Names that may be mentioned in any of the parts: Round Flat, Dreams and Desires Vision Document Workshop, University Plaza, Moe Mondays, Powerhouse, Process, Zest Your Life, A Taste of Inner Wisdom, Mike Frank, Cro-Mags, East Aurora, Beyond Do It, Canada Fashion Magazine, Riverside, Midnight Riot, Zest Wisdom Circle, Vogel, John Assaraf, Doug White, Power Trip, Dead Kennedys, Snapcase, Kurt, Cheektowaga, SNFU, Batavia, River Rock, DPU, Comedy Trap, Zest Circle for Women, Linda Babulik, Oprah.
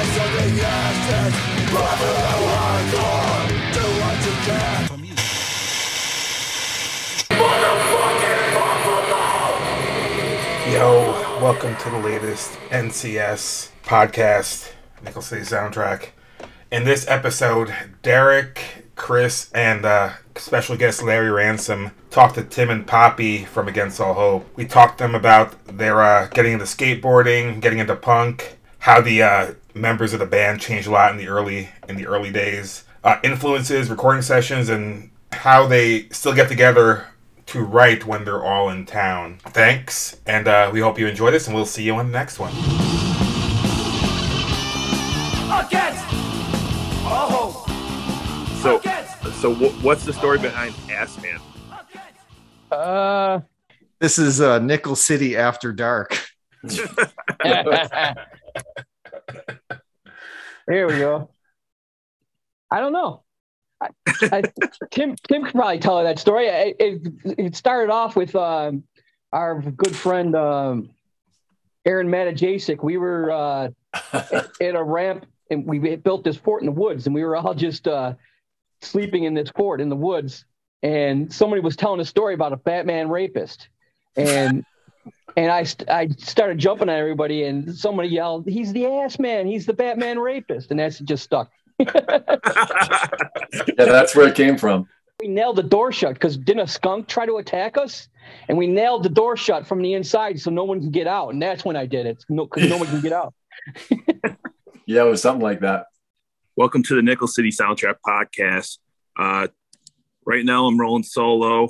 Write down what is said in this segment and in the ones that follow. Yo, welcome to the latest NCS podcast, Nickel City Soundtrack. In this episode, Derek, Chris, and special guest Larry Ransom talked to Tim and Poppy from Against All Hope. We talked to them about their getting into skateboarding, getting into punk, how the members of the band changed a lot in the early days, influences, recording sessions, and how they still get together to write when they're all in town. Thanks, and we hope you enjoy this, and we'll see you on the next one. Against All Hope. So what's the story behind Ass Man? This is Nickel City After Dark. Here we go. I don't know. Tim could probably tell that story. It started off with our good friend Aaron Matajasic. We were at a ramp, and we built this fort in the woods, and we were all just sleeping in this fort in the woods. And somebody was telling a story about a fat man rapist, and I started jumping at everybody, and somebody yelled, "He's the ass man! He's the Batman rapist!" And that's just stuck. Yeah, that's where it came from. We nailed the door shut because didn't a skunk try to attack us? And we nailed the door shut from the inside so no one can get out. And that's when I did it. No one can get out. Yeah, it was something like that. Welcome to the Nickel City Soundtrack Podcast. Right now I'm rolling solo.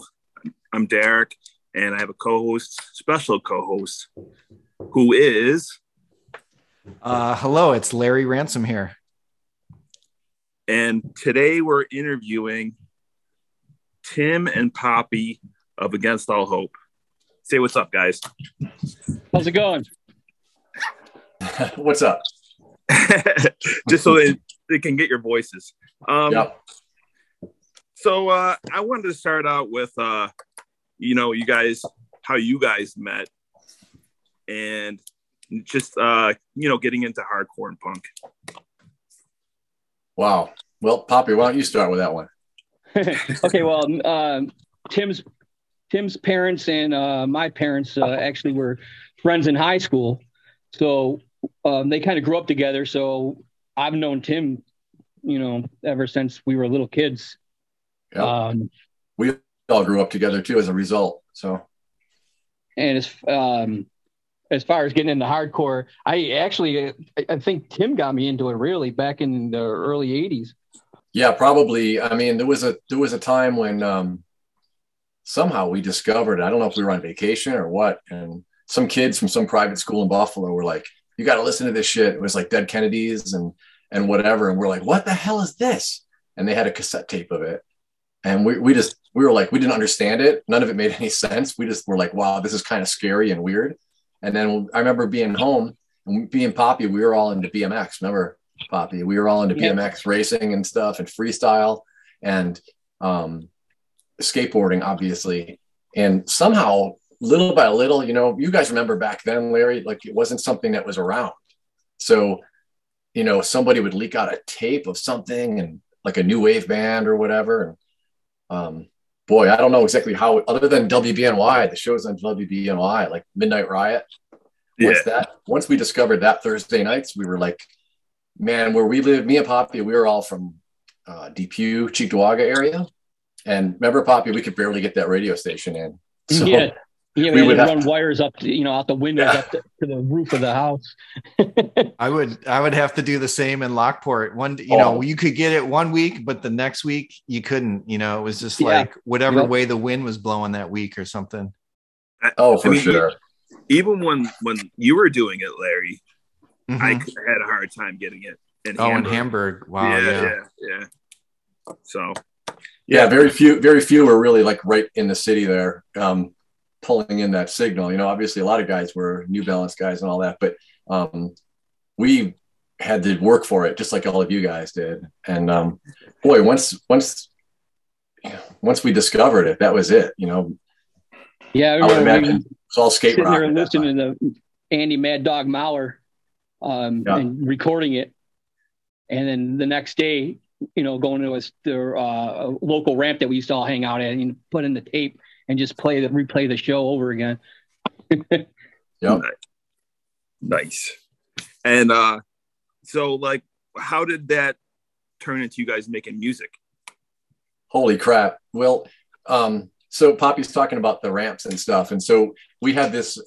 I'm Derek, and I have a co-host, special co-host, who is... hello, it's Larry Ransom here. And today we're interviewing Tim and Poppy of Against All Hope. Say what's up, guys. How's it going? What's up? Just so they can get your voices. Yep. So I wanted to start out with, you guys, how you guys met and just, getting into hardcore and punk. Wow. Well, Poppy, why don't you start with that one? Okay. Well, Tim's parents and my parents actually were friends in high school, so they kind of grew up together. So I've known Tim, ever since we were little kids. Yeah. We all grew up together too, as a result. So, and as far as getting into hardcore, I think Tim got me into it really back in the early 80s. Yeah, probably. I mean, there was a time when somehow we discovered, I don't know if we were on vacation or what, and some kids from some private school in Buffalo were like, "You got to listen to this shit." It was like Dead Kennedys and whatever. And we're like, "What the hell is this?" And they had a cassette tape of it. And we were like, we didn't understand it. None of it made any sense. We just were like, wow, this is kind of scary and weird. And then I remember being home and being Poppy, we were all into BMX. Remember, Poppy? We were all into BMX racing and stuff and freestyle and skateboarding, obviously. And somehow, little by little, you guys remember back then, Larry, like it wasn't something that was around. So, somebody would leak out a tape of something and like a new wave band or whatever. And, boy, I don't know exactly how, other than WBNY, the shows on WBNY, like Midnight Riot. Yeah. Once we discovered that Thursday nights, we were like, man, where we live, me and Poppy, we were all from DPU, Cheektowaga area. And remember, Poppy, we could barely get that radio station in. So yeah, we would run wires up, out the windows up to the roof of the house. I would have to do the same in Lockport. You could get it one week, but the next week you couldn't. It was just like whatever way the wind was blowing that week or something. Sure. Even when you were doing it, Larry, I had a hard time getting it. In Hamburg. Wow. Yeah. So. Yeah, very few were really like right in the city there. Pulling in that signal, obviously a lot of guys were New Balance guys and all that, but we had to work for it just like all of you guys did. And boy, once we discovered it, that was it. Yeah, I would imagine it was all skate rock. Sitting there listening to Andy Mad Dog Mauler and recording it And then the next day, you know, going to their local ramp that we used to all hang out at and put in the tape and just replay the show over again. Yep. Nice. And so, like, how did that turn into you guys making music? Holy crap. Well, so Poppy's talking about the ramps and stuff. And so we had this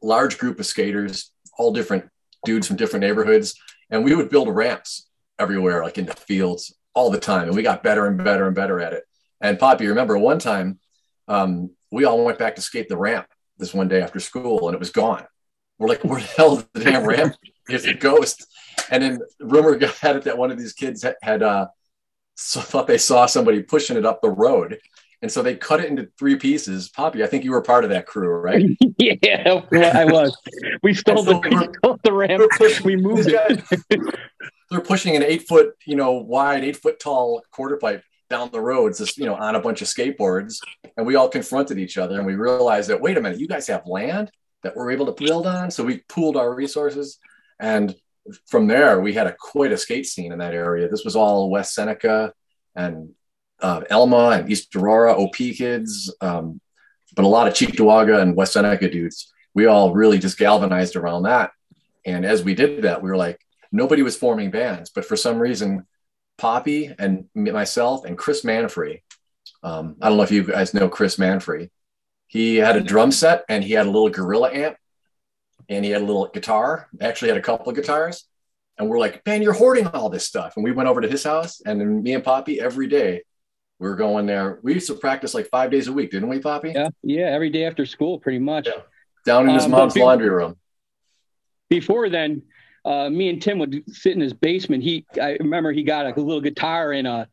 large group of skaters, all different dudes from different neighborhoods. And we would build ramps everywhere, like in the fields all the time. And we got better and better and better at it. And Poppy, remember one time we all went back to skate the ramp this one day after school and it was gone. We're like, where the hell is the damn ramp? It's a ghost. And then rumor had it that one of these kids had thought they saw somebody pushing it up the road. And so they cut it into three pieces. Poppy, I think you were part of that crew, right? Yeah, I was. We stole the ramp. We moved it. They're pushing an 8-foot, you know, wide, 8-foot tall quarter pipe down the roads, just, you know, on a bunch of skateboards. And we all confronted each other and we realized that, wait a minute, you guys have land that we're able to build on. So we pooled our resources. And from there, we had quite a skate scene in that area. This was all West Seneca and Elma and East Aurora, OP kids, but a lot of Cheektowaga and West Seneca dudes. We all really just galvanized around that. And as we did that, we were like, nobody was forming bands, but for some reason, Poppy and myself and Chris Manfrey, I don't know if you guys know Chris Manfrey. He had a drum set and he had a little gorilla amp and he had a little guitar, actually had a couple of guitars. And we're like, man, you're hoarding all this stuff. And we went over to his house and then me and Poppy every day, we were going there. We used to practice like 5 days a week, didn't we, Poppy? Yeah, every day after school, pretty much. Yeah. Down in his mom's laundry room. Before then, me and Tim would sit in his basement. I remember he got a little guitar and a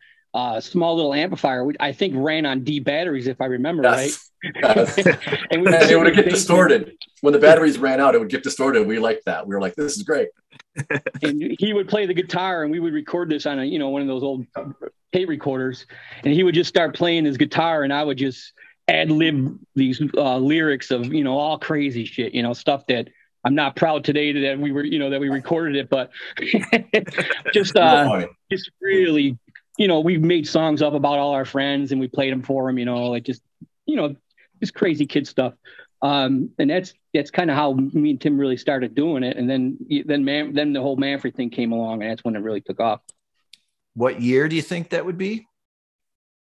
small little amplifier, which I think ran on D batteries, if I remember right. And it would get distorted. When the batteries ran out, it would get distorted. We liked that. We were like, this is great. And he would play the guitar and we would record this on one of those old tape recorders, and he would just start playing his guitar and I would just ad lib these lyrics of all crazy shit, stuff that I'm not proud today that we recorded it, but just really we made songs up about all our friends and we played them for them, like just crazy kid stuff. And that's kind of how me and Tim really started doing it. And then the whole Manfrey thing came along and that's when it really took off. What year do you think that would be?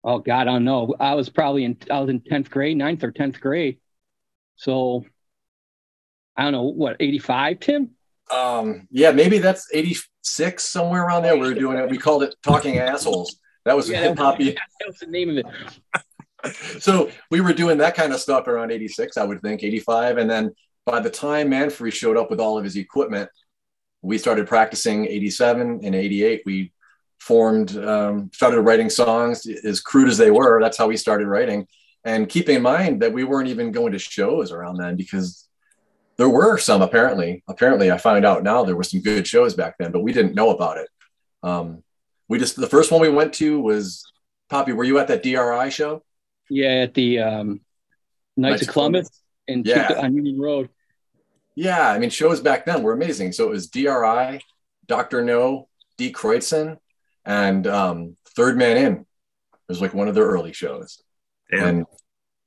Oh God, I don't know. I was probably in 10th grade, 9th or 10th grade. So I don't know what, 85, Tim? Yeah, maybe that's 86, somewhere around there. We were doing it. We called it Talking Assholes. That was that was the name of it. So we were doing that kind of stuff around 86, I would think, 85. And then by the time Manfrey showed up with all of his equipment, we started practicing 87 and 88. We started writing songs, as crude as they were. That's how we started writing. And keeping in mind that we weren't even going to shows around then, because there were some, apparently. Apparently, I find out now there were some good shows back then, but we didn't know about it. The first one we went to was, Poppy, were you at that DRI show? Yeah, at the Knights of Columbus and on Union Road. Yeah, I mean, shows back then were amazing. So it was DRI, Dr. No, D. Kreutzen, and Third Man In. It was like one of their early shows. Damn. And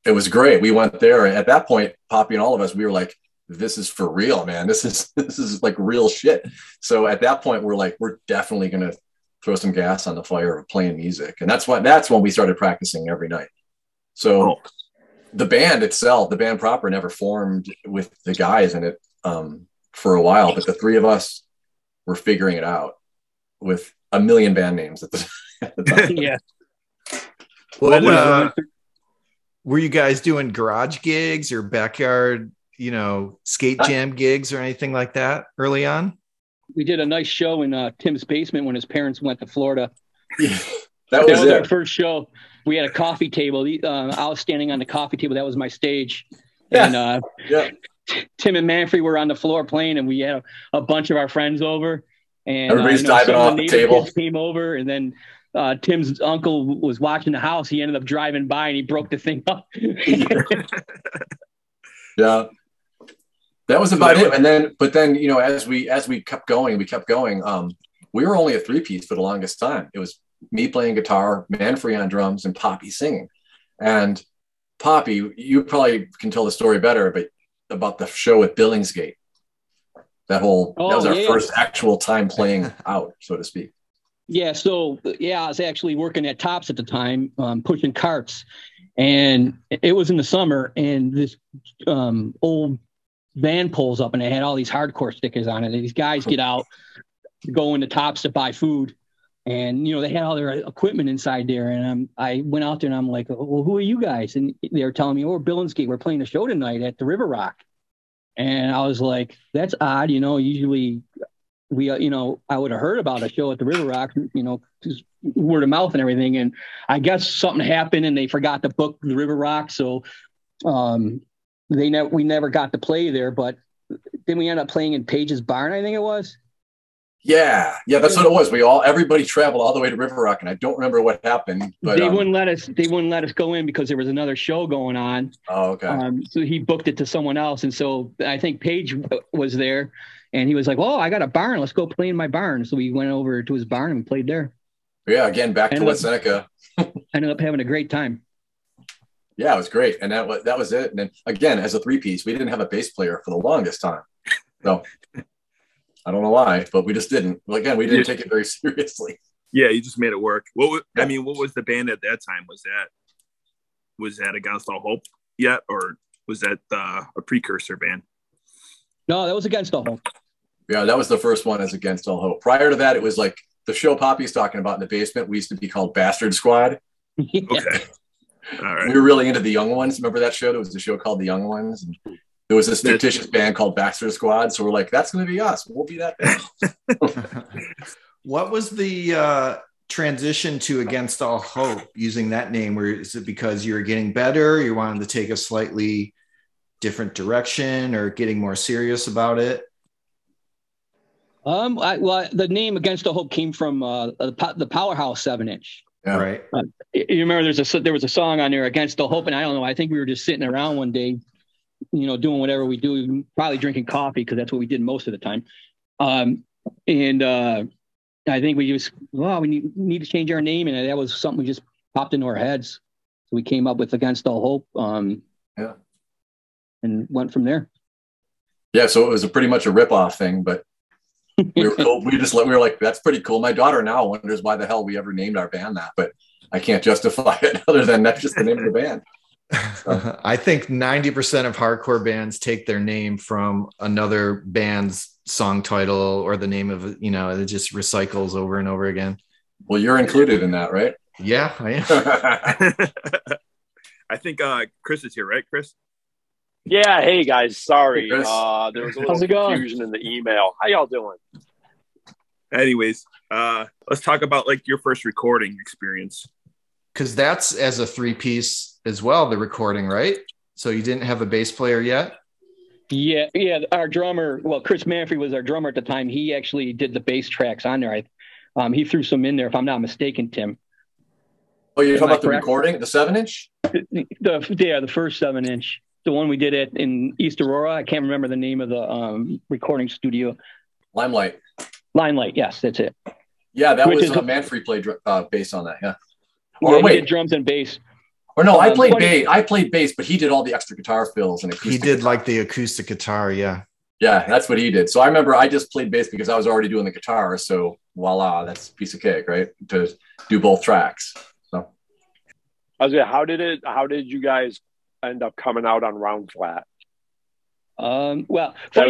it was great. We went there. And at that point, Poppy and all of us, we were like, this is for real, man. This is like real shit. So at that point, we're like, we're definitely going to throw some gas on the fire of playing music. And that's when we started practicing every night. So the band itself, the band proper, never formed with the guys in it for a while, but the three of us were figuring it out with a million band names at the time. Yeah. Well, were you guys doing garage gigs or backyard, skate jam gigs or anything like that early on? We did a nice show in Tim's basement when his parents went to Florida. Yeah. That was our first show. We had a coffee table. I was standing on the coffee table. That was my stage. Yeah. And Tim and Manfrey were on the floor playing, and we had a bunch of our friends over. And everybody's diving off the table. Came over, and then Tim's uncle was watching the house. He ended up driving by, and he broke the thing up. Yeah, that was about it. And then, as we kept going. we were only a three-piece for the longest time. It was me playing guitar, Manfrey on drums, and Poppy singing. And Poppy, you probably can tell the story better, but about the show at Billingsgate. That was our first actual time playing out, so to speak. Yeah, so I was actually working at Tops at the time, pushing carts. And it was in the summer, and this old van pulls up, and it had all these hardcore stickers on it. And these guys get out, go into Tops to buy food. And, you know, they had all their equipment inside there. And I went out there, and I'm like, well, who are you guys? And they were telling me, oh, Billingsgate, we're playing a show tonight at the River Rock. And I was like, that's odd. You know, usually we, you know, I would have heard about a show at the River Rock, you know, just word of mouth and everything. And I guess something happened and they forgot to book the River Rock. So we never got to play there, but then we ended up playing in Paige's Barn, I think it was. Yeah, that's what it was. Everybody traveled all the way to River Rock, and I don't remember what happened. But they wouldn't let us. They wouldn't let us go in because there was another show going on. Oh, okay. So he booked it to someone else, and so I think Paige was there, and he was like, "Oh, I got a barn. Let's go play in my barn." So we went over to his barn and played there. Yeah, again, back to West Seneca. I ended up having a great time. Yeah, it was great, and that was it. And then again, as a three-piece, we didn't have a bass player for the longest time, so. I don't know why, but we just didn't. Well, again, we didn't take it very seriously. Yeah, you just made it work. What was the band at that time? Was that Against All Hope yet, or was that a precursor band? No, that was Against All Hope. Yeah, that was the first one as Against All Hope. Prior to that, it was like the show Poppy's talking about in the basement. We used to be called Bastard Squad. Yeah. Okay. All right. We were really into The Young Ones. Remember that show? There was a show called The Young Ones. And there was this fictitious band called Baxter Squad, so we're like, that's going to be us. We'll be that band. What was the transition to Against All Hope using that name? Or is it because you were getting better, you wanted to take a slightly different direction, or getting more serious about it? The name Against All Hope came from the Powerhouse 7-inch. Yeah. Right. You remember there was a song on there, Against All Hope, and I don't know. I think we were just sitting around one day, you know, doing whatever we do, probably drinking coffee, because that's what we did most of the time. I think we just, we need to change our name. And that was something we just popped into our heads. So we came up with Against All Hope and went from there. Yeah, so it was pretty much a ripoff thing, but we were like, that's pretty cool. My daughter now wonders why the hell we ever named our band that, but I can't justify it other than that's just the name of the band. I think 90% of hardcore bands take their name from another band's song title or the name of, you know, it just recycles over and over again. Well, you're included in that, right? Yeah, I am. I think Chris is here, right, Chris? Yeah. Hey, guys. Sorry. Hey, there was a little confusion in the email. How y'all doing? Anyways, let's talk about like your first recording experience. Because that's as a three-piece as well, the recording, right? So you didn't have a bass player yet? Yeah. Our drummer, Chris Manfrey was our drummer at the time. He actually did the bass tracks on there. He threw some in there, if I'm not mistaken, Tim. Oh, you're talking about the recording, the 7-inch? The first 7-inch. The one we did it in East Aurora. I can't remember the name of the recording studio. Limelight, yes, that's it. Yeah, that was Manfrey played bass on that, yeah. He did drums and bass. Or no, I played bass, but he did all the extra guitar fills and acoustic. He did like the acoustic guitar, yeah. Yeah, that's what he did. So I remember I just played bass because I was already doing the guitar. So voila, that's a piece of cake, right? To do both tracks. So I was like, how did you guys end up coming out on Round Flat? Funny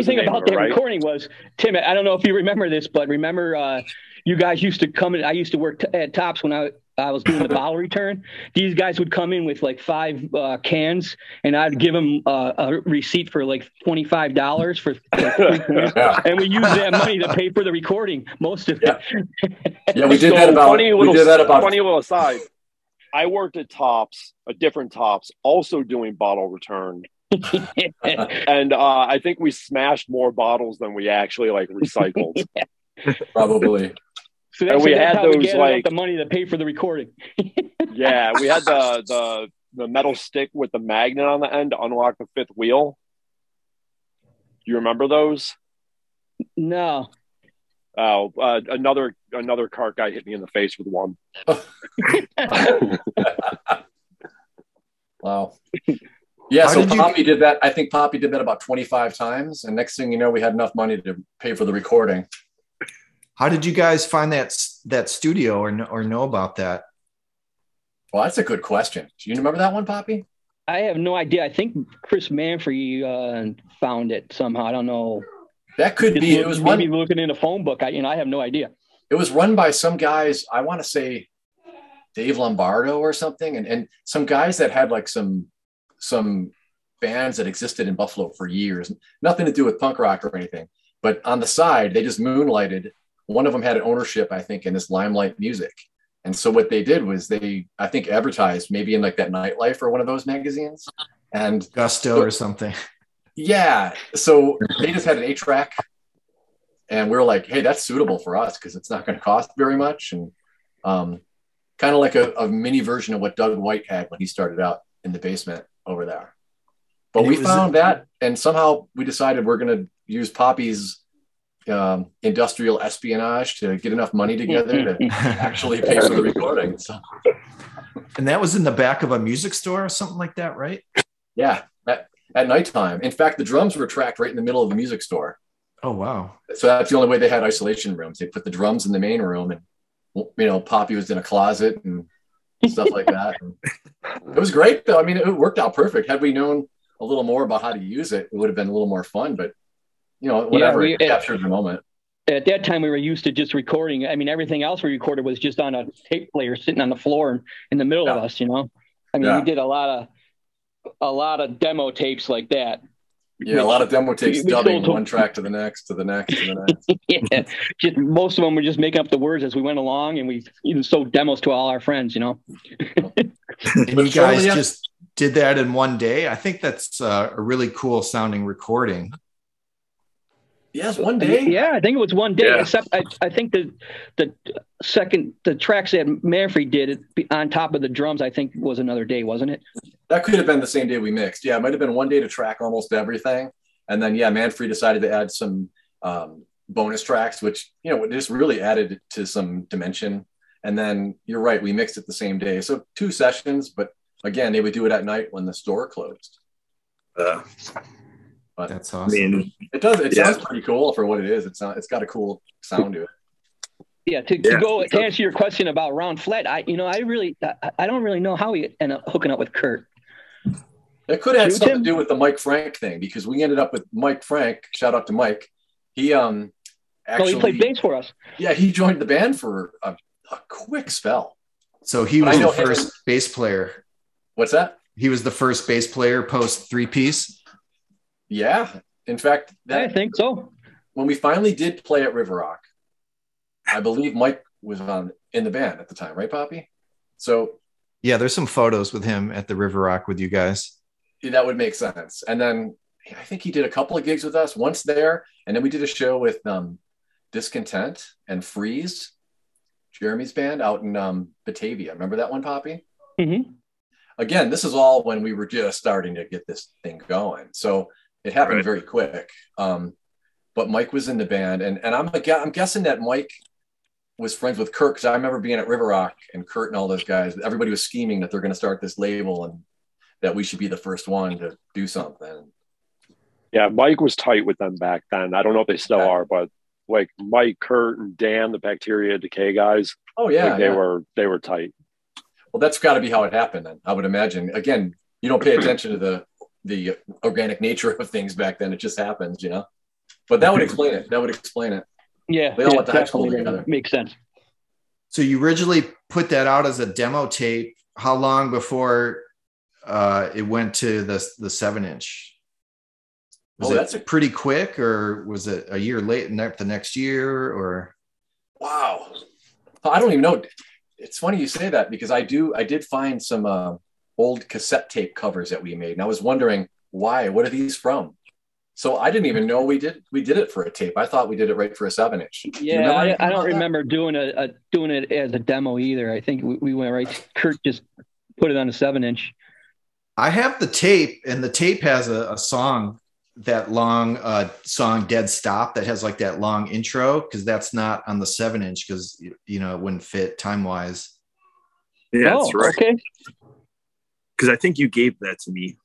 thing about that recording was, Tim, I don't know if you remember this, but remember you guys used to come in. I used to work at Tops when I was doing the bottle return. These guys would come in with like five cans, and I'd give them a receipt for like $25 for and we used that money to pay for the recording. Most of it. Yeah, we did so that about. Funny little aside. I worked at Tops, a different Tops, also doing bottle return, and I think we smashed more bottles than we actually like recycled. Probably. So and we had those like the money to pay for the recording. Yeah, we had the metal stick with the magnet on the end to unlock the fifth wheel. Do you remember those? No. Another cart guy hit me in the face with one. Wow. Yeah, so Poppy did that. I think Poppy did that about 25 times. And next thing you know, we had enough money to pay for the recording. How did you guys find that studio or know about that? Well, that's a good question. Do you remember that one, Poppy? I have no idea. I think Chris Manfrey found it somehow. I don't know. That could be. It was maybe looking in a phone book. I have no idea. It was run by some guys. I want to say Dave Lombardo or something, and some guys that had like some bands that existed in Buffalo for years. Nothing to do with punk rock or anything. But on the side, they just moonlighted. One of them had an ownership, I think, in this Limelight Music. And so what they did was they, I think, advertised maybe in like that Nightlife or one of those magazines, and Gusto or something. Yeah. So they just had an 8-track, and we were like, hey, that's suitable for us because it's not going to cost very much. And kind of like a mini version of what Doug White had when he started out in the basement over there. But and we found that, and somehow we decided we're going to use Poppy's industrial espionage to get enough money together to actually pay for the recording. So. And that was in the back of a music store or something like that, right? Yeah, at nighttime. In fact, the drums were tracked right in the middle of the music store. Oh, wow. So that's the only way they had isolation rooms. They put the drums in the main room, and Poppy was in a closet and stuff like that. And it was great, though. I mean, it worked out perfect. Had we known a little more about how to use it, it would have been a little more fun, but whatever, it captured the moment. At that time, we were used to just recording. I mean, everything else we recorded was just on a tape player sitting on the floor in the middle of us, I mean, we did a lot of demo tapes like that. Yeah, a lot of demo tapes, dubbing one track to the next, to the next, to the next. Yeah, just most of them were just making up the words as we went along, and we even sold demos to all our friends, And you guys just did that in one day? I think that's a really cool sounding recording. Yes, one day. Yeah, I think it was one day. Yeah. Except I think the tracks that Manfrey did on top of the drums, I think, was another day, wasn't it? That could have been the same day we mixed. Yeah, it might have been one day to track almost everything, and then Manfrey decided to add some bonus tracks, which just really added to some dimension. And then you're right, we mixed it the same day, so 2 sessions. But again, they would do it at night when the store closed. But that's awesome. I mean, it sounds pretty cool for what it is. It's got a cool sound to it. Yeah. To answer your question about Round Flat, I don't really know how he ended up hooking up with Kurt. It could have had something to do with the Mike Frank thing, because we ended up with Mike Frank. Shout out to Mike. He actually he played bass for us. Yeah, he joined the band for a quick spell. So he was the first bass player. What's that? He was the first bass player post 3-piece. Yeah, in fact, I think so. When we finally did play at River Rock, I believe Mike was in the band at the time, right, Poppy? So yeah, there's some photos with him at the River Rock with you guys. That would make sense. And then I think he did a couple of gigs with us once there, and then we did a show with Discontent and Freeze, Jeremy's band, out in Batavia. Remember that one, Poppy? Mm-hmm. Again, this is all when we were just starting to get this thing going. So it happened very quick, but Mike was in the band, and I'm guessing that Mike was friends with Kurt, because I remember being at River Rock, and Kurt and all those guys, everybody was scheming that they're going to start this label and that we should be the first one to do something. Yeah, Mike was tight with them back then. I don't know if they still are, but like Mike, Kurt, and Dan, the Bacteria Decay guys. Oh yeah, they were tight. Well, that's got to be how it happened then, I would imagine. Again, you don't pay attention to the organic nature of things back then. It just happens, but that would explain it. Yeah. They all went to high school together. Makes sense. So you originally put that out as a demo tape. How long before it went to the 7-inch? Was it pretty quick, or was it a year late the next year, or? Wow. I don't even know. It's funny you say that, because I did find some, old cassette tape covers that we made, and I was wondering what are these from? So I didn't even know we did it for a tape. I thought we did it right for a 7-inch. Yeah, I don't remember doing it as a demo either. I think we went Kurt just put it on a 7-inch. I have the tape, and the tape has a song that long song Dead Stop that has like that long intro, because that's not on the 7-inch, because you know it wouldn't fit time wise. Yeah, that's right. Okay. Because I think you gave that to me,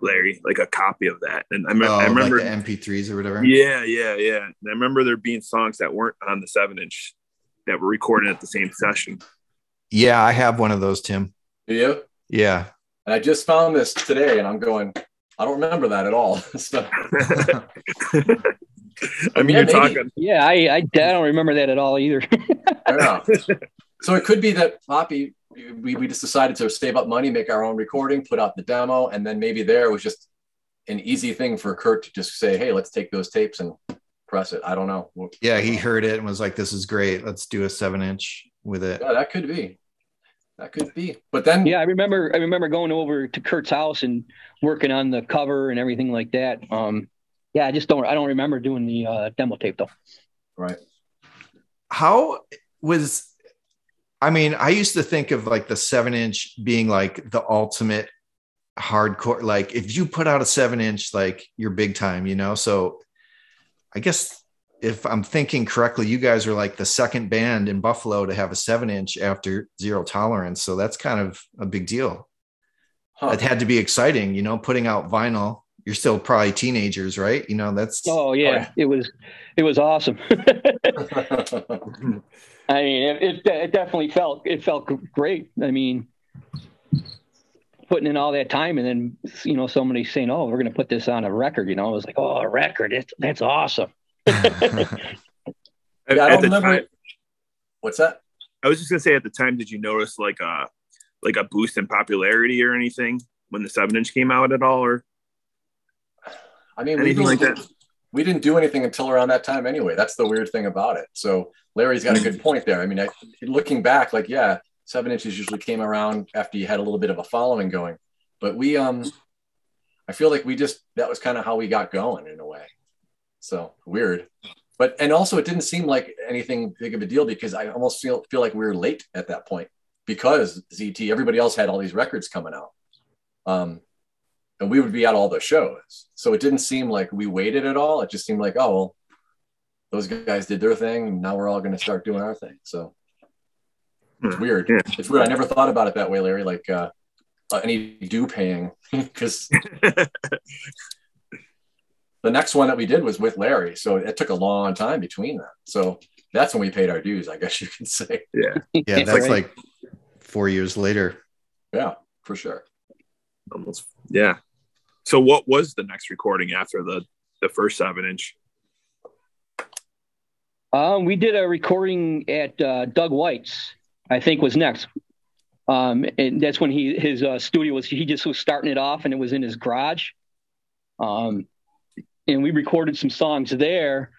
Larry, like a copy of that, and I remember like the MP3s or whatever. Yeah. And I remember there being songs that weren't on the 7-inch that were recorded at the same session. Yeah, I have one of those, Tim. Yep. Yeah. And I just found this today, and I'm going, I don't remember that at all. So. I mean, yeah, you're maybe, talking. Yeah, I don't remember that at all either. Yeah. So it could be that Poppy, we just decided to save up money, make our own recording, put out the demo, and then maybe there was just an easy thing for Kurt to just say, hey, let's take those tapes and press it. I don't know. Yeah, he heard it and was like, this is great. Let's do a 7-inch with it. Yeah, that could be. That could be. But then I remember going over to Kurt's house and working on the cover and everything like that. Yeah, I don't remember doing the demo tape though. Right. I used to think of like the 7-inch being like the ultimate hardcore, like if you put out a 7-inch, like you're big time, you know? So I guess if I'm thinking correctly, you guys are like the second band in Buffalo to have a 7-inch after Zero Tolerance. So that's kind of a big deal. Huh. It had to be exciting, you know, putting out vinyl. You're still probably teenagers, right? You know, that's. Oh yeah. Fun. It was awesome. I mean, it definitely felt great. I mean, putting in all that time and then, you know, somebody saying, oh, we're going to put this on a record, you know, I was like, oh, a record. That's awesome. I don't remember. What's that? I was just gonna say, at the time, did you notice like a boost in popularity or anything when the 7-inch came out at all, or I mean anything like that? We didn't do anything until around that time anyway. That's the weird thing about it. So Larry's got a good point there. I mean, looking back, like, yeah, 7-inches usually came around after you had a little bit of a following going, but we I feel like that was kind of how we got going in a way. So weird, but, and also it didn't seem like anything big of a deal because I almost feel like we were late at that point because ZT, everybody else had all these records coming out and we would be at all the shows. So it didn't seem like we waited at all. It just seemed like, oh, well, those guys did their thing and now we're all going to start doing our thing. So it's weird. Yeah. It's weird. I never thought about it that way, Larry, like any due paying because the next one that we did was with Larry. So it took a long time between them. So that's when we paid our dues, I guess you could say. Yeah. Yeah. That's right. Like 4 years later. Yeah, for sure. Almost. Yeah. So what was the next recording after the first 7-inch? We did a recording at Doug White's, I think was next. And that's when his studio was, he just was starting it off and it was in his garage. And we recorded some songs there.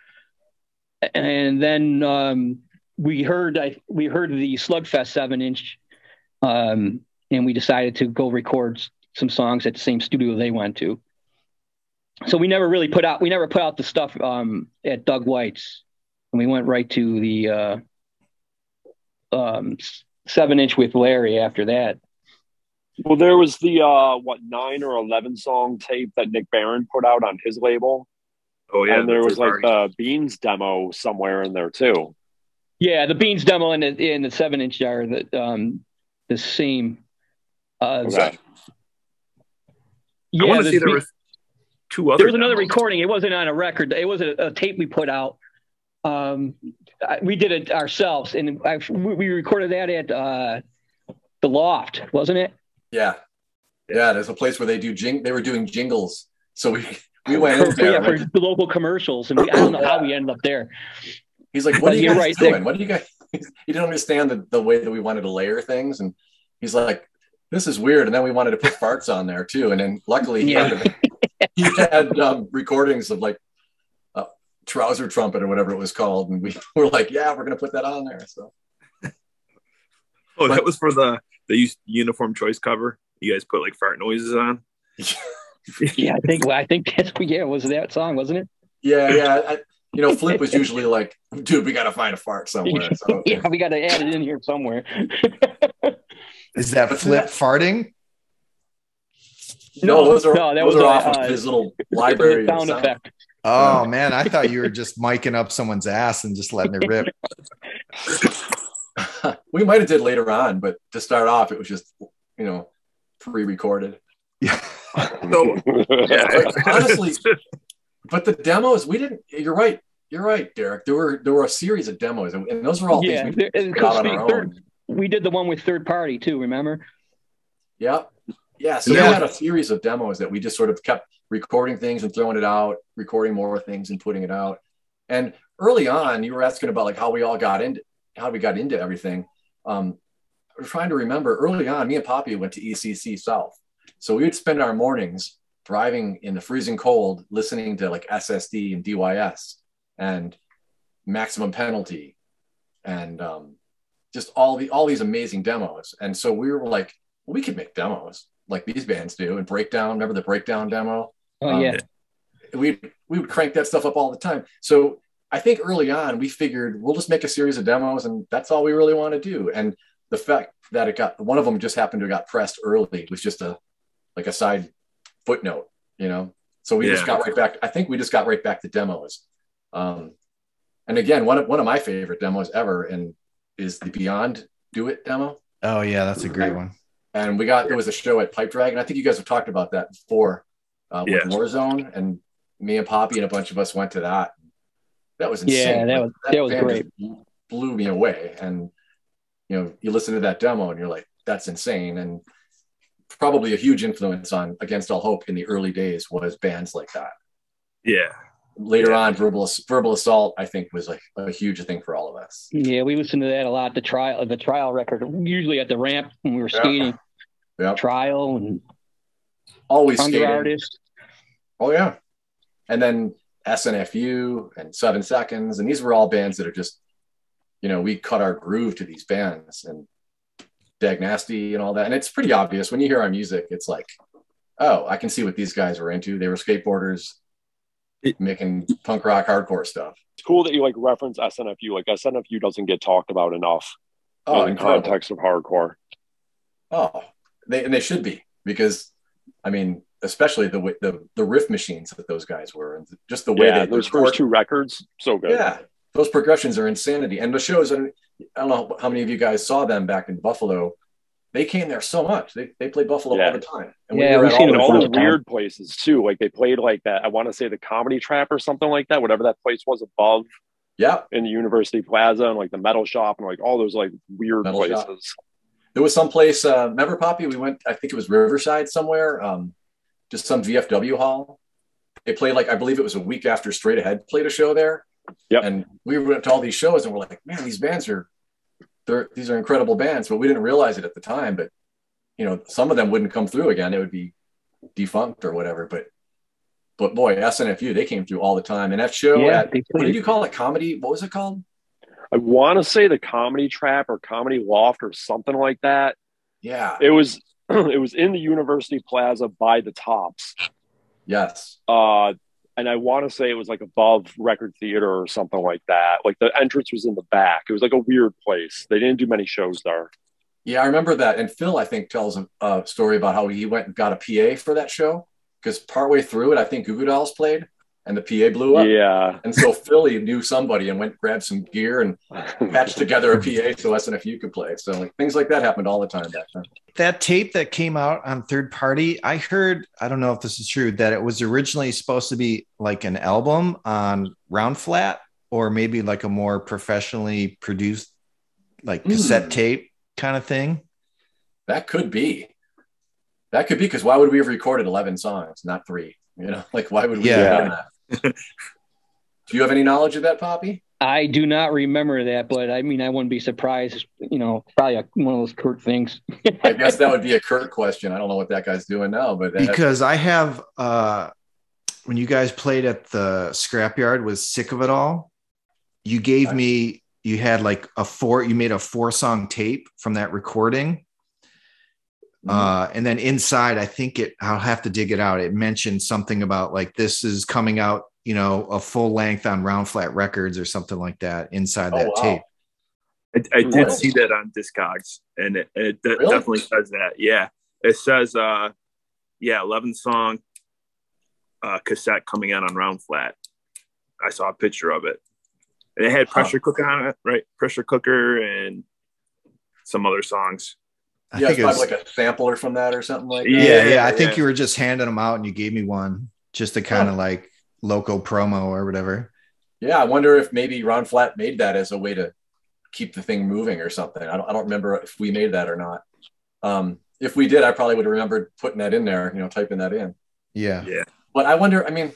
And then we heard the Slugfest 7-inch and we decided to go record some songs at the same studio they went to. So we never put out the stuff at Doug White's, and we went right to the 7-inch with Larry after that. Well, there was the 9 or 11 song tape that Nick Barron put out on his label. Oh yeah, and there was like the Beans demo somewhere in there too. Yeah, the Beans demo and the 7-inch are the same. Okay. Yeah, I want to see there was two others. There was another recording. It wasn't on a record. It was a tape we put out. We did it ourselves, and we recorded that at the Loft, wasn't it? Yeah. There's a place where they were doing jingles, so we went in there for the local commercials, and I don't know how we ended up there. He's like, "What are you guys doing? There. What do you guys?" He didn't understand the way that we wanted to layer things, and he's like, "This is weird." And then we wanted to put farts on there too, and then luckily he had recordings of like Trouser Trumpet or whatever it was called, and we were like, "Yeah, we're gonna put that on there." So, that was for the Uniform Choice cover. You guys put like fart noises on. Yeah, I think it was that song, wasn't it? Yeah. Flip was usually like, "Dude, we got to find a fart somewhere." So. Yeah, we got to add it in here somewhere. Is that Flip farting? No, those are off of his little library. Sound effect. Oh, man, I thought you were just miking up someone's ass and just letting it rip. We might have did later on, but to start off, it was just, you know, pre-recorded. Yeah. No, honestly, but the demos, we didn't, you're right, Derek. There were a series of demos, and those were all things we did on our own. We did the one with Third Party, too, remember? Yep. Yeah, so we had a series of demos that we just sort of kept recording things and throwing it out, recording more things and putting it out. And early on, you were asking about like how we got into everything. I was trying to remember. Early on, me and Poppy went to ECC South, so we would spend our mornings driving in the freezing cold, listening to like SSD and DYS and Maximum Penalty, and just all these amazing demos. And so we were like, well, we could make demos like these bands do, and Breakdown. Remember the Breakdown demo? Oh yeah. We would crank that stuff up all the time. So I think early on we figured we'll just make a series of demos, and that's all we really want to do. And the fact that it got, one of them just happened to got pressed early, was just a side footnote, you know? So we just got right back. I think we just got right back to demos. And again, one of my favorite demos ever is the Beyond Do It demo. Oh yeah. That's a great one. And there was a show at Pipe Dragon. I think you guys have talked about that before with Warzone, and me and Poppy and a bunch of us went to that. That was insane. Yeah, that was great. Blew me away. And, you know, you listen to that demo and you're like, that's insane. And probably a huge influence on Against All Hope in the early days was bands like that. Yeah. Later on, Verbal Assault, I think, was like a huge thing for all of us. Yeah, we listened to that a lot. The trial record, usually at the ramp when we were skating. Yeah. Trial and always skating. Artists. Oh yeah, and then SNFU and 7 Seconds, and these were all bands that are just, you know, we cut our groove to these bands and Dag Nasty and all that. And it's pretty obvious when you hear our music. It's like, oh, I can see what these guys were into. They were skateboarders. Making punk rock hardcore stuff. It's cool that you like reference SNFU. Like SNFU doesn't get talked about enough in context of hardcore. Oh, they should be, because I mean, especially the riff machines that those guys were, and just the way that those first two records, so good. Yeah, those progressions are insanity. And the shows, and I don't know how many of you guys saw them back in Buffalo. They came there so much. They played Buffalo all the time. And we've seen all the weird places too. Like they played like that. I want to say the Comedy Trap or something like that, whatever that place was above. Yeah. In the University Plaza and like the Metal Shop and like all those like weird places. There was some place, remember Poppy, we went, I think it was Riverside somewhere, just some VFW hall. They played like, I believe it was a week after Straight Ahead played a show there. Yep. And we went to all these shows and we're like, man, these bands are, these are incredible bands, but we didn't realize it at the time. But you know, some of them wouldn't come through again; it would be defunct or whatever. But boy, SNFU, they came through all the time. And that show, what did you call it? Comedy? What was it called? I want to say the Comedy Trap or Comedy Loft or something like that. Yeah, it was in the University Plaza by the Tops. Yes. And I want to say it was like above Record Theater or something like that. Like the entrance was in the back. It was like a weird place. They didn't do many shows there. Yeah, I remember that. And Phil, I think, tells a story about how he went and got a PA for that show, because partway through it, I think Goo Goo Dolls played and the PA blew up. Yeah. And so Philly knew somebody and went and grabbed some gear and patched together a PA so SNFU could play. So like things like that happened all the time back then. That tape that came out on Third Party, I heard, I don't know if this is true, that it was originally supposed to be like an album on Round Flat, or maybe like a more professionally produced like cassette tape kind of thing. That could be. That could be, because why would we have recorded 11 songs, not 3? You know, like why would we do that? Do you have any knowledge of that, Poppy? I do not remember that, but I mean, I wouldn't be surprised. You know, probably one of those Kurt things. I guess that would be a Kurt question. I don't know what that guy's doing now, but because I have when you guys played at the Scrapyard with Sick of It All, you gave me, you had like you made a 4-song tape from that recording. And then inside, I think I'll have to dig it out. It mentioned something about like, this is coming out, you know, a full length on Round Flat Records or something like that inside that tape. I did see that on Discogs, and it really? Definitely says that. Yeah. It says, yeah, 11 song cassette coming out on Round Flat. I saw a picture of it. And it had Pressure Cooker on it, right? Pressure Cooker and some other songs. Yeah, it's probably like a sampler from that or something like that. Yeah. I think you were just handing them out and you gave me one just to kind of like local promo or whatever. Yeah, I wonder if maybe Round Flat made that as a way to keep the thing moving or something. I don't remember if we made that or not. If we did, I probably would have remembered putting that in there, you know, typing that in. Yeah. But I wonder, I mean,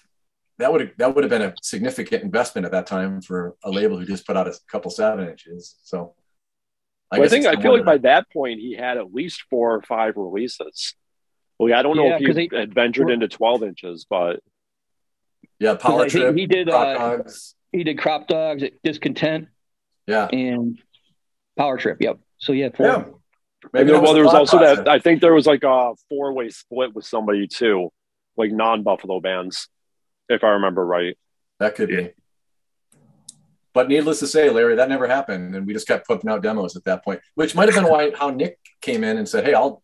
that would have been a significant investment at that time for a label who just put out a couple 7 inches. So I feel like by that point he had at least 4 or 5 releases. Well, I don't know if he had ventured into 12 inches, but yeah, Power Trip, he did Crop Dogs. He did Crop Dogs, Discontent, and Power Trip. Yep. So yeah. Maybe well, there was also that. I think there was like a 4-way split with somebody too, like non-Buffalo bands, if I remember right. That could be. But needless to say, Larry, that never happened, and we just kept pumping out demos at that point, which might have been how Nick came in and said, "Hey, I'll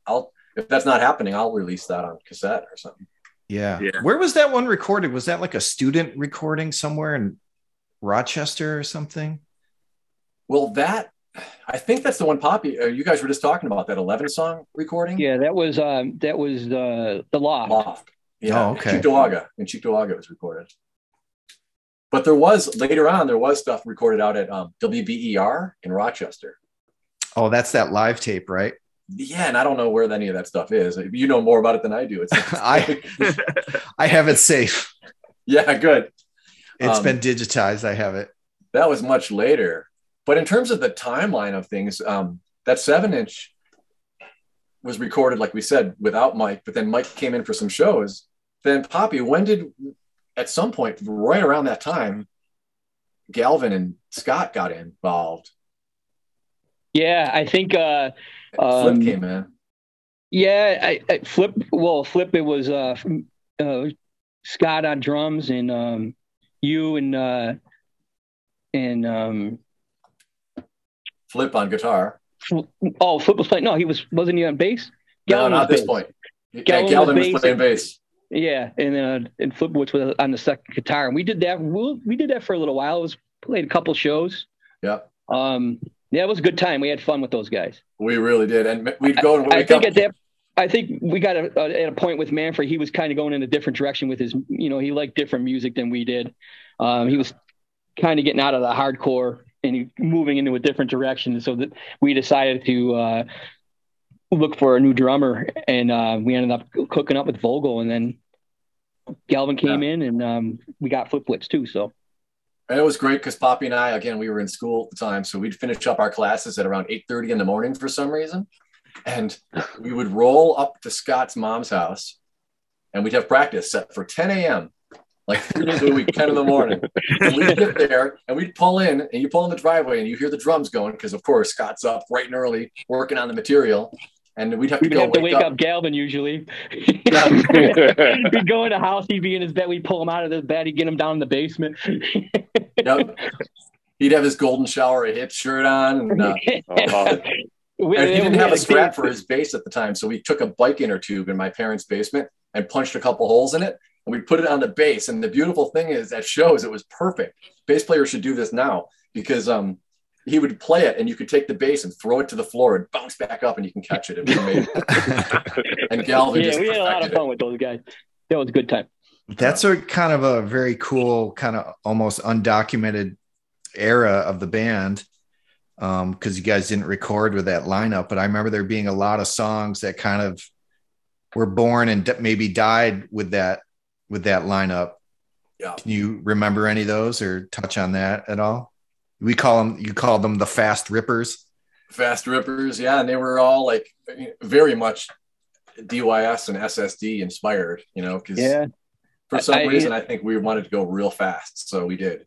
if that's not happening, I'll release that on cassette or something." Yeah. Where was that one recorded? Was that like a student recording somewhere in Rochester or something? Well, I think that's the one Poppy. You guys were just talking about that 11 song recording. Yeah, that was the Loft. Yeah, oh, okay. In Cheektowaga was recorded. But later on, there was stuff recorded out at WBER in Rochester. Oh, that's that live tape, right? Yeah, and I don't know where any of that stuff is. You know more about it than I do. I have it safe. Yeah, good. It's been digitized. I have it. That was much later. But in terms of the timeline of things, that 7-inch was recorded, like we said, without Mike. But then Mike came in for some shows. Then Poppy, at some point, right around that time, Galvin and Scott got involved. Yeah, I think Flip came in. Yeah, Flip. It was Scott on drums and you and Flip on guitar. Oh, Flip was playing. No, wasn't he on bass? Galvin no, not at this bass. Point. Galvin was playing bass. Yeah, and Flip was on the second guitar, and we did that. We did that for a little while. It was played a couple shows. Yeah. Yeah, it was a good time. We had fun with those guys. We really did, and we'd go. And I think we got at a point with Manfrey. He was kind of going in a different direction with his. You know, he liked different music than we did. He was kind of getting out of the hardcore and he, moving into a different direction. So that we decided to. Look for a new drummer, and we ended up hooking up with Vogel, and then Galvin came in, and we got Flip too. So, and it was great because Poppy and I, again, we were in school at the time, so we'd finish up our classes at around 8:30 in the morning for some reason, and we would roll up to Scott's mom's house, and we'd have practice set for 10 a.m. like 3 days a week, 10 in the morning. And we'd get there, and we'd pull in, and you pull in the driveway, and you hear the drums going because, of course, Scott's up bright and early working on the material. And we'd have to wake up Galvin usually. We'd go in the house, he'd be in his bed, we'd pull him out of his bed, he'd get him down in the basement. Yep. He'd have his golden shower, a hip shirt on. And, he didn't have a scrap for his bass at the time, so we took a bike inner tube in my parents' basement and punched a couple holes in it, and we put it on the bass. And the beautiful thing is, at shows, it was perfect. Bass players should do this now because he would play it, and you could take the bass and throw it to the floor and bounce back up, and you can catch it. And Galvin just we had a lot of fun with those guys. That was a good time. That's a kind of a very cool, kind of almost undocumented era of the band because you guys didn't record with that lineup. But I remember there being a lot of songs that kind of were born and maybe died with that lineup. Yeah. Can you remember any of those or touch on that at all? You called them the Fast Rippers. Fast Rippers, yeah. And they were all like very much DYS and SSD inspired, you know, because for some reason I think we wanted to go real fast. So we did.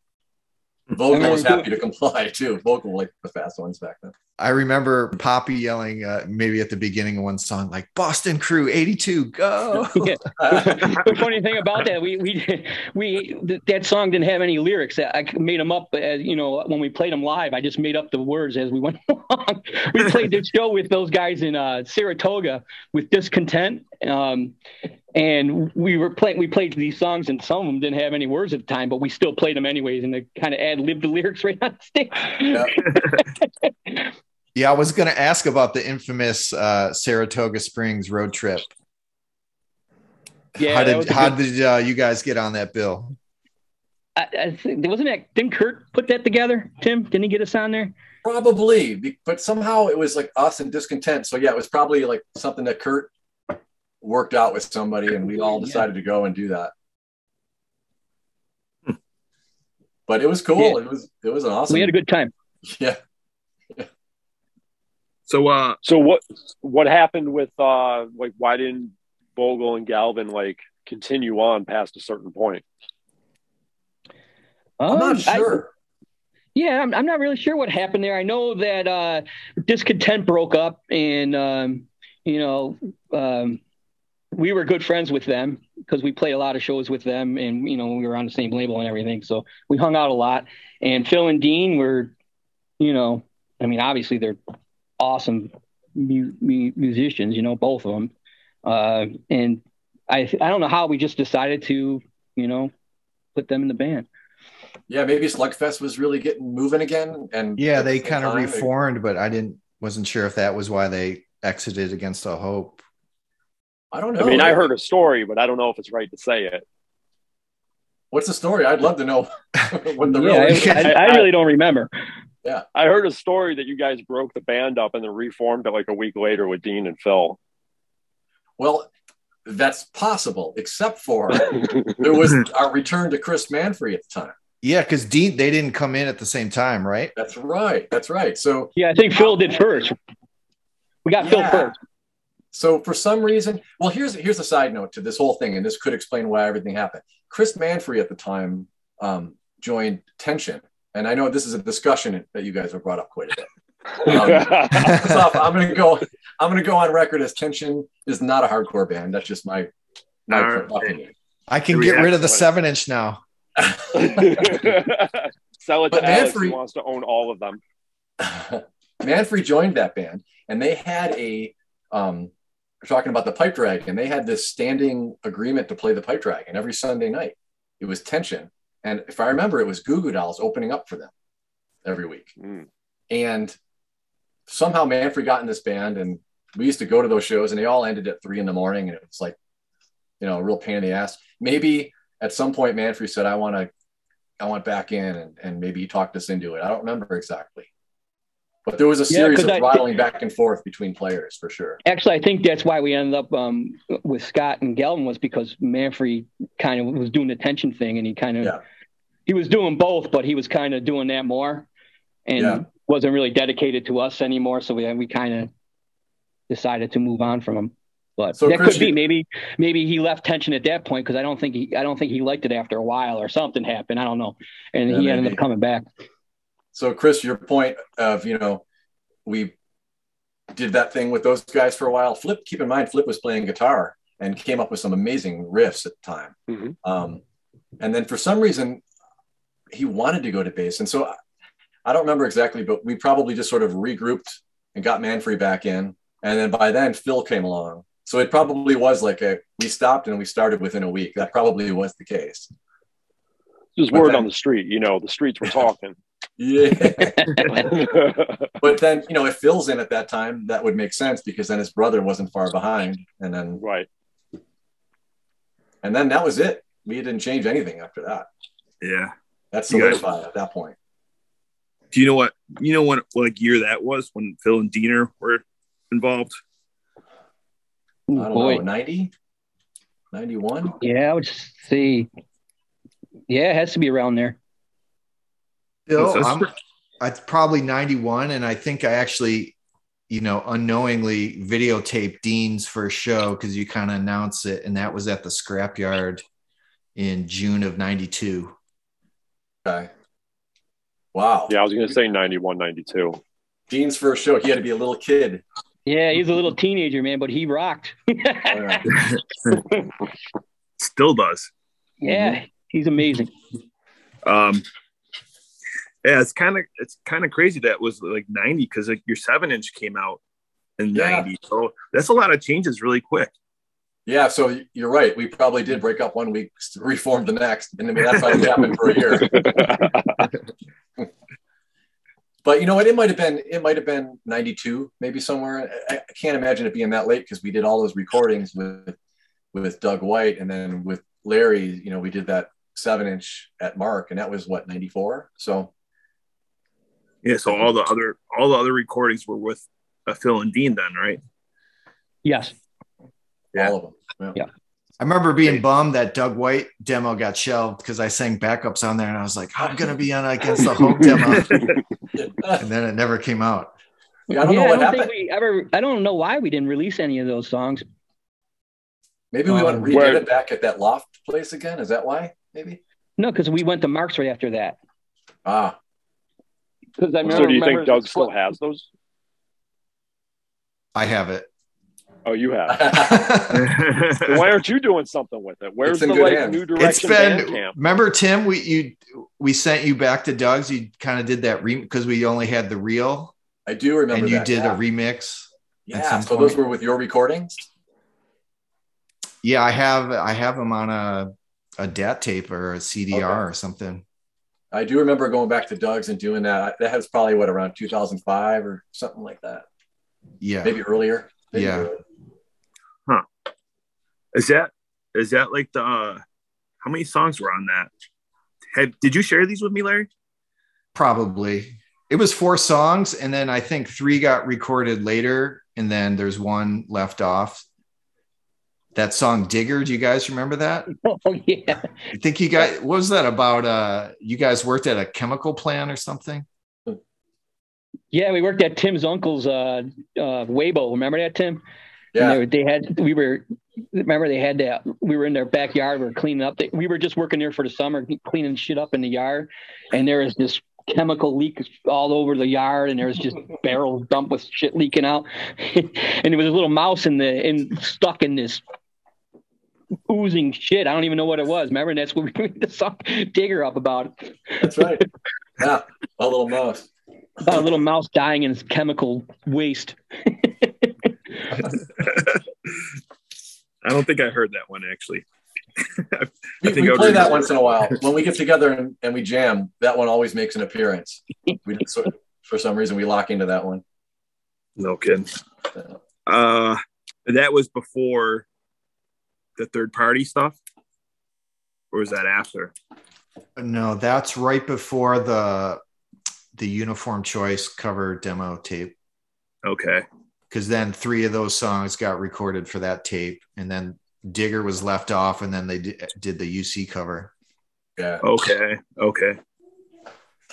Vogel was happy to comply too. Vogel liked the fast ones back then. I remember Poppy yelling maybe at the beginning of one song, like Boston Crew 82, go. Yeah. The funny thing about that, that song didn't have any lyrics. I made them up as, you know, when we played them live, I just made up the words as we went along. We played this show with those guys in Saratoga with Discontent. And we played these songs, and some of them didn't have any words at the time, but we still played them anyways, and they kind of ad-libbed the lyrics right on stage. Yeah. Yeah, I was going to ask about the infamous Saratoga Springs road trip. Yeah, how did you guys get on that bill? I think didn't Kurt put that together? Tim, didn't he get us on there? Probably, but somehow it was like us and Discontent. So yeah, it was probably like something that Kurt worked out with somebody, and we all decided to go and do that. But it was cool. Yeah. It was an awesome. We had a good time. Yeah. So what happened with why didn't Bogle and Galvin continue on past a certain point? I'm not sure. I'm not really sure what happened there. I know that Discontent broke up, and we were good friends with them because we played a lot of shows with them, and we were on the same label and everything, so we hung out a lot. And Phil and Dean were, obviously they're awesome musicians, both of them. And I don't know how we just decided to, put them in the band. Yeah, maybe Slugfest was really getting moving again, and yeah, they kind of reformed, but wasn't sure if that was why they exited Against All Hope. I don't know. I mean, I heard a story, but I don't know if it's right to say it. What's the story? I'd love to know. I really don't remember. Yeah, I heard a story that you guys broke the band up and then reformed it a week later with Dean and Phil. Well, that's possible, except for there was our return to Chris Manfrey at the time. Yeah, because Dean, they didn't come in at the same time, right? That's right. So yeah, I think Phil did first. We got Phil first. So for some reason, well, here's a side note to this whole thing, and this could explain why everything happened. Chris Manfrey at the time joined Tension, and I know this is a discussion that you guys have brought up quite a bit. I'm gonna go on record as Tension is not a hardcore band. That's just my opinion. I can get rid of the 7-inch now. Sell it to Alex, who wants to own all of them. Manfrey joined that band, and they had we're talking about the Pipe Dragon. They had this standing agreement to play the Pipe Dragon every Sunday night. It was Tension, and if I remember, it was Goo Goo Dolls opening up for them every week. Mm. And somehow Manfrey got in this band, and we used to go to those shows, and they all ended at 3 a.m. And it was a real pain in the ass. Maybe at some point Manfrey said, I want back in, and maybe he talked us into it. I don't remember exactly, but there was a series of rattling back and forth between players for sure. Actually, I think that's why we ended up with Scott and Galvin, was because Manfrey kind of was doing the Tension thing, and he was doing both, but he was kind of doing that more wasn't really dedicated to us anymore, so we kind of decided to move on from him. But so that Chris, could be maybe he left Tension at that point, because I don't think he liked it after a while, or something happened. I don't know, and he ended up coming back. So Chris, your point of we did that thing with those guys for a while. Flip, keep in mind, Flip was playing guitar and came up with some amazing riffs at the time. Mm-hmm. And then for some reason he wanted to go to bass, and so. I don't remember exactly, but we probably just sort of regrouped and got Manfrey back in. And then by then Phil came along. So it probably was we stopped and we started within a week. That probably was the case. Just word on the street, the streets were talking. Yeah. But then, if Phil's in at that time, that would make sense, because then his brother wasn't far behind. And then. Right. And then that was it. We didn't change anything after that. Yeah. That's solidified at that point. Do you know what year that was when Phil and Diener were involved? Ooh, I don't know, 90? 91? Yeah, I would see. Yeah, it has to be around there. Phil, it's probably 91, and I think I actually, unknowingly videotaped Dean's first show, because you kind of announce it, and that was at the Scrapyard in June of 92. Okay. Wow. Yeah, I was going to say 91, 92. Dean's first show, he had to be a little kid. Yeah, he's a little teenager, man, but he rocked. Still does. Yeah, he's amazing. Yeah, it's kind of crazy that was 90, because your 7-inch came out in 90. So that's a lot of changes really quick. Yeah, so you're right. We probably did break up one week, reformed the next, and I mean, that probably happened for a year. But you know what? It might have been 92, maybe somewhere. I can't imagine it being that late because we did all those recordings with Doug White, and then with Larry. You know, we did that 7-inch at Mark, and that was what, 94. So yeah, so all the other recordings were with Phil and Dean then, right? Yes. Yeah. All of them. Yeah. I remember being bummed that Doug White demo got shelved because I sang backups on there and I was like, I'm going to be on Against the Hope demo. And then it never came out. Yeah, I don't know why we didn't release any of those songs. Maybe we want to redid it back at that Loft place again. Is that why? Maybe? No, because we went to Mark's right after that. Ah. So do you think Doug still has those? I have it. Oh, you have. So why aren't you doing something with it? Where's the new direction? It's been, remember, Tim, we sent you back to Doug's. You kind of did that because we only had the reel. I do remember. And you did a remix. Yeah. So those were with your recordings. Yeah, I have them on a DAT tape or a CDR or something. I do remember going back to Doug's and doing that. That was probably around 2005 or something like that. Yeah, maybe earlier. Yeah. Huh. Is that like the how many songs were on that? Did you share these with me, Larry? Probably. It was 4 songs, and then I think 3 got recorded later, and then there's one left off. That song Digger, do you guys remember that? Oh yeah. I think you guys, what was that about? You guys worked at a chemical plant or something? Yeah, we worked at Tim's uncle's Weibo. Remember that, Tim? Yeah. And we were in their backyard. We were cleaning up. We were just working there for the summer, cleaning shit up in the yard. And there was this chemical leak all over the yard. And there was just barrels dumped with shit leaking out. And there was a little mouse stuck in this oozing shit. I don't even know what it was. Remember? And that's what we made the song Digger up about. That's right. Yeah, a little mouse. A little mouse dying in his chemical waste. I don't think I heard that one, actually. I think we play that once in a while. When we get together and we jam, that one always makes an appearance. We just, for some reason, we lock into that one. No kidding. That was before the third party stuff? Or was that after? No, that's right before the Uniform Choice cover demo tape. Okay. Because then 3 of those songs got recorded for that tape, and then Digger was left off, and then they did the UC cover. Yeah. Okay.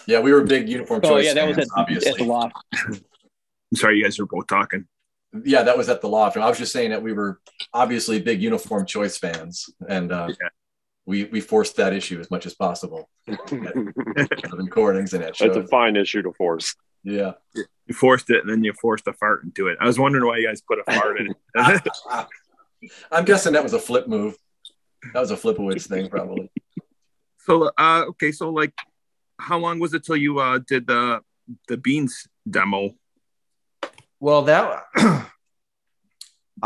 Yeah, we were big Uniform Choice fans, obviously. At the Loft. I'm sorry, you guys were both talking. Yeah, that was at the Loft. I was just saying that we were obviously big Uniform Choice fans, and we forced that issue as much as possible at recordings and at shows. That's a fine issue to force. Yeah. You forced it, and then you forced a fart into it. I was wondering why you guys put a fart in it. I'm guessing that was a flip move. That was a Flipowitz thing, probably. So, like, how long was it till you did the Beans demo? Well,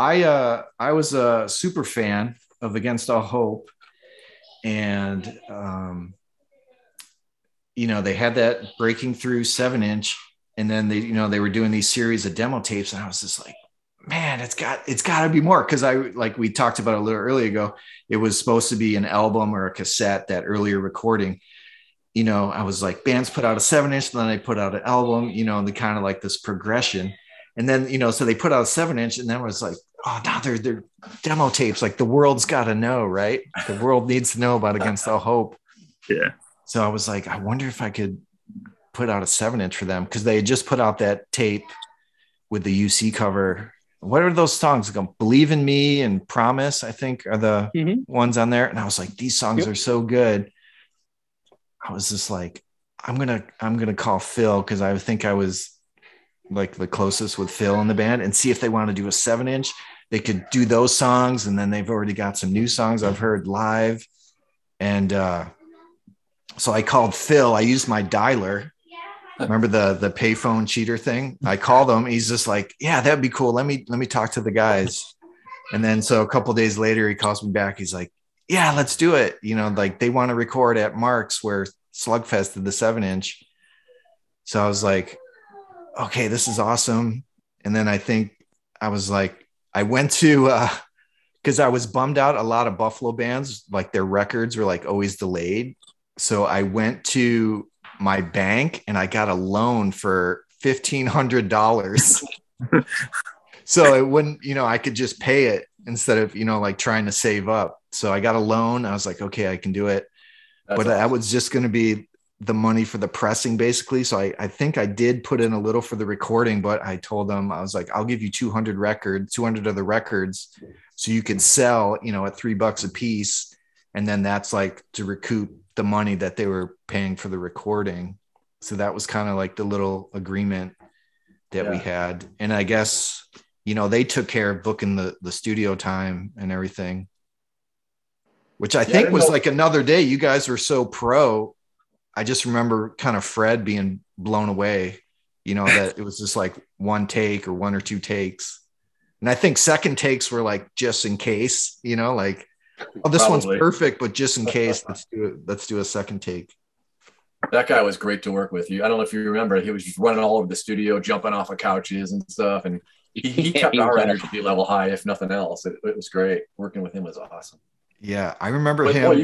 I was a super fan of Against All Hope. And, they had that Breaking Through 7-inch, and then they were doing these series of demo tapes. And I was just like, man, it's got to be more. Cause we talked about a little earlier ago, it was supposed to be an album or a cassette, that earlier recording. I was like, bands put out a 7-inch, and then they put out an album, and they kind of like this progression. And then, so they put out a 7-inch, and then it was like, oh, now they're demo tapes. Like, the world's got to know, right? The world needs to know about Against All Hope. Yeah. So I was like, I wonder if I could put out a 7-inch for them, because they had just put out that tape with the UC cover. What are those songs? Believe in Me and Promise, I think, are the ones on there. And I was like, these songs are so good. I was just like, I'm gonna call Phil, because I think I was like the closest with Phil in the band, and see if they want to do a 7-inch. They could do those songs, and then they've already got some new songs I've heard live. And so I called Phil. I used my dialer. Remember the payphone cheater thing? I called him. He's just like, yeah, that'd be cool. Let me talk to the guys. And then so a couple of days later, he calls me back. He's like, yeah, let's do it. You know, like they want to record at Mark's where Slugfest did the 7-inch. So I was like, okay, this is awesome. And then I think I was like, I went to, cause I was bummed out. A lot of Buffalo bands, like their records were like always delayed. So I went to my bank and I got a loan for $1,500. So it wouldn't, you know, I could just pay it instead of, you know, like trying to save up. So I got a loan. I was like, okay, I can do it. That's but awesome. That was just going to be the money for the pressing basically. So I think I did put in a little for the recording, but I told them, I was like, I'll give you 200 of the records. So you can sell, you know, at $3 a piece. And then that's like to recoup the money that they were paying for the recording. So that was kind of like the little agreement that we had. And I guess, you know, they took care of booking the studio time and everything, which I think was like another day. You guys were so pro. I just remember kind of Fred being blown away, you know, that it was just like one take or one or two takes. And I think second takes were like, just in case, you know, like, oh, this one's perfect, but just in case, let's do a second take. That guy was great to work with. I don't know if you remember, he was just running all over the studio, jumping off of couches and stuff. And he kept our energy level high, if nothing else. It was great. Working with him was awesome. Yeah, I remember him. Well,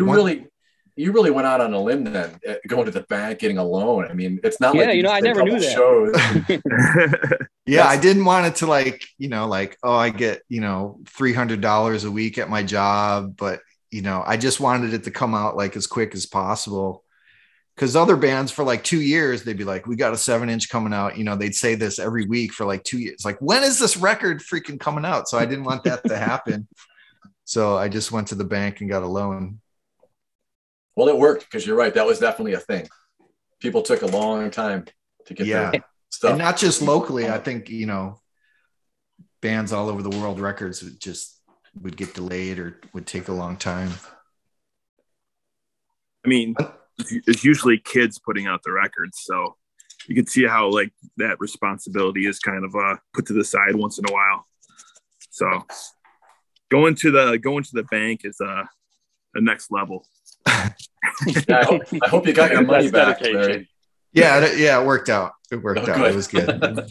you really went out on a limb then, going to the bank, getting a loan. I mean, it's not like, you know, I never knew that. Yeah, I didn't want it to like, you know, like, oh, I get, you know, $300 a week at my job. But, you know, I just wanted it to come out like as quick as possible. Because other bands for like 2 years, they'd be like, we got a 7-inch coming out. You know, they'd say this every week for like 2 years. Like, when is this record freaking coming out? So I didn't want that to happen. So I just went to the bank and got a loan. Well, it worked because you're right. That was definitely a thing. People took a long time to get their stuff. And not just locally. I think, you know, bands all over the world, records would get delayed or would take a long time. I mean, it's usually kids putting out the records, so you can see how like that responsibility is kind of put to the side once in a while. So going to the bank is the next level. I hope you got your money back. Yeah, it worked out. It was good.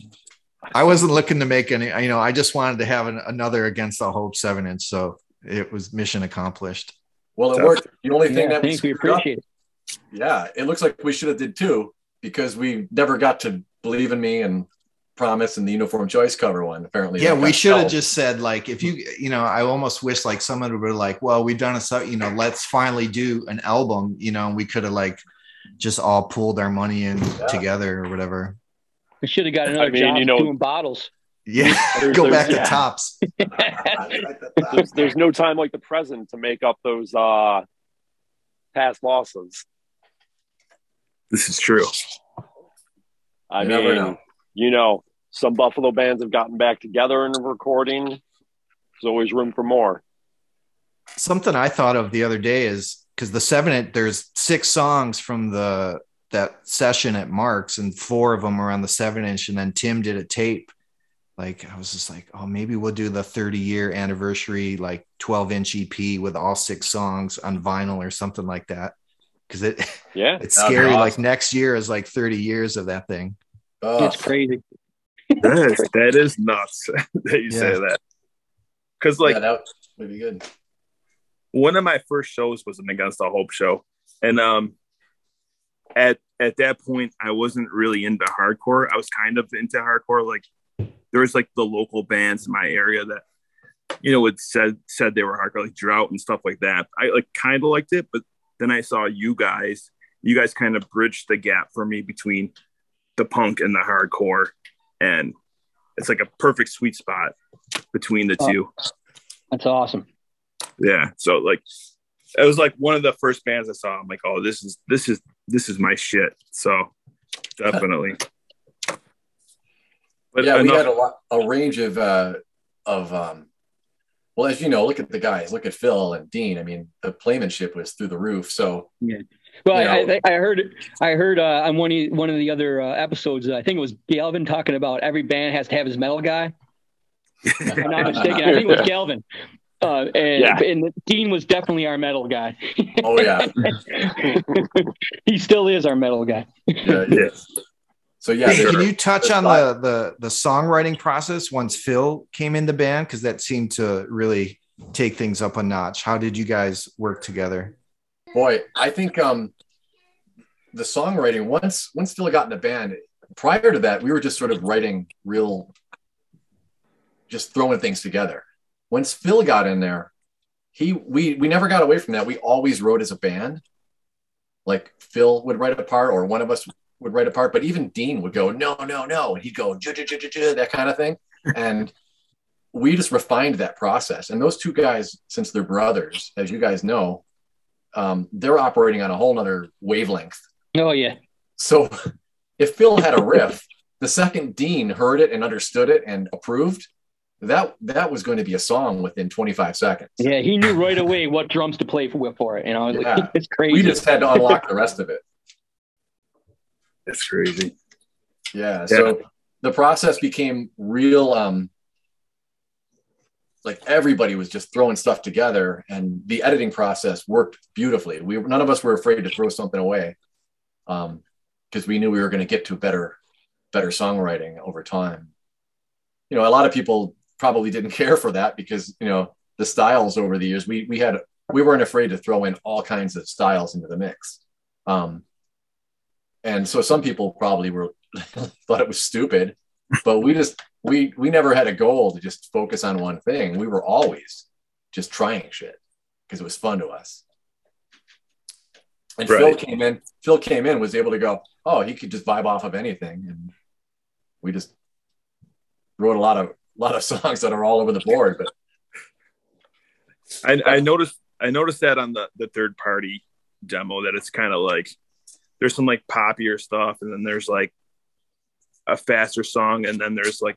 I wasn't looking to make any, you know, I just wanted to have another Against All Hope 7-inch, so it was mission accomplished. Well, it worked. The only thing that we appreciate it. Yeah, it looks like we should have did too, because we never got to Believe in Me and Promise and the Uniform Choice cover one, apparently. Yeah, we should have just said, like, if you know, I almost wish like someone would be like, well, we've done a, you know, let's finally do an album, you know, and we could have like just all pulled our money in together or whatever. We should have got another job, you know, doing bottles. Yeah, go back to Tops. There's no time like the present to make up those past losses. This is true. I mean, know. You know, some Buffalo bands have gotten back together in the recording. There's always room for more. Something I thought of the other day is because the 7-inch, there's 6 songs from that session at Mark's, and 4 of them are on the 7-inch. And then Tim did a tape. Like, I was just like, oh, maybe we'll do the 30-year anniversary, like 12-inch EP with all 6 songs on vinyl or something like that. Because it's scary. Awesome. Like next year is like 30 years of that thing. Oh, it's crazy. That is nuts that you say that. Because like that would be good. One of my first shows was an Against All Hope show, and at that point I wasn't really into hardcore. I was kind of into hardcore. Like there was like the local bands in my area that, you know, it said they were hardcore, like Drought and stuff like that. I like kind of liked it, but then I saw you guys. You guys kind of bridged the gap for me between the punk and the hardcore. And it's like a perfect sweet spot between the two. That's awesome. Yeah. So like, it was like one of the first bands I saw. I'm like, oh, this is my shit. So definitely. But yeah, we had a range of well, as you know, look at the guys, look at Phil and Dean. I mean, the playmanship was through the roof. So, yeah. Well, I heard on one of the other episodes, I think it was Galvin talking about every band has to have his metal guy. If I'm not mistaken. I think it was Galvin. And Dean was definitely our metal guy. Oh, yeah. He still is our metal guy. Yes. So, yeah. Hey, can you touch on the songwriting process once Phil came in the band? Because that seemed to really take things up a notch. How did you guys work together? Boy, I think the songwriting, once Phil got in the band, prior to that, we were just sort of writing just throwing things together. Once Phil got in there, we never got away from that. We always wrote as a band. Like Phil would write a part, or one of us would write a part, but even Dean would go, no. And he'd go, that kind of thing. And we just refined that process. And those two guys, since they're brothers, as you guys know, they're operating on a whole nother wavelength. Oh, yeah. So if Phil had a riff, the second Dean heard it and understood it and approved, that was going to be a song within 25 seconds. Yeah, he knew right away what drums to play for it. And I was like, it's crazy. We just had to unlock the rest of it. That's crazy. Yeah. So the process became real. Like everybody was just throwing stuff together, and the editing process worked beautifully. None of us were afraid to throw something away, because we knew we were going to get to better songwriting over time. You know, a lot of people probably didn't care for that because, you know, the styles over the years, we weren't afraid to throw in all kinds of styles into the mix. And so some people probably thought it was stupid, but we never had a goal to just focus on one thing. We were always just trying shit because it was fun to us. And right. Phil came in, was able to go, oh, he could just vibe off of anything. And we just wrote a lot of songs that are all over the board. But I noticed that on the Third Party demo, that it's kind of like there's some like poppier stuff, and then there's like a faster song, and then there's like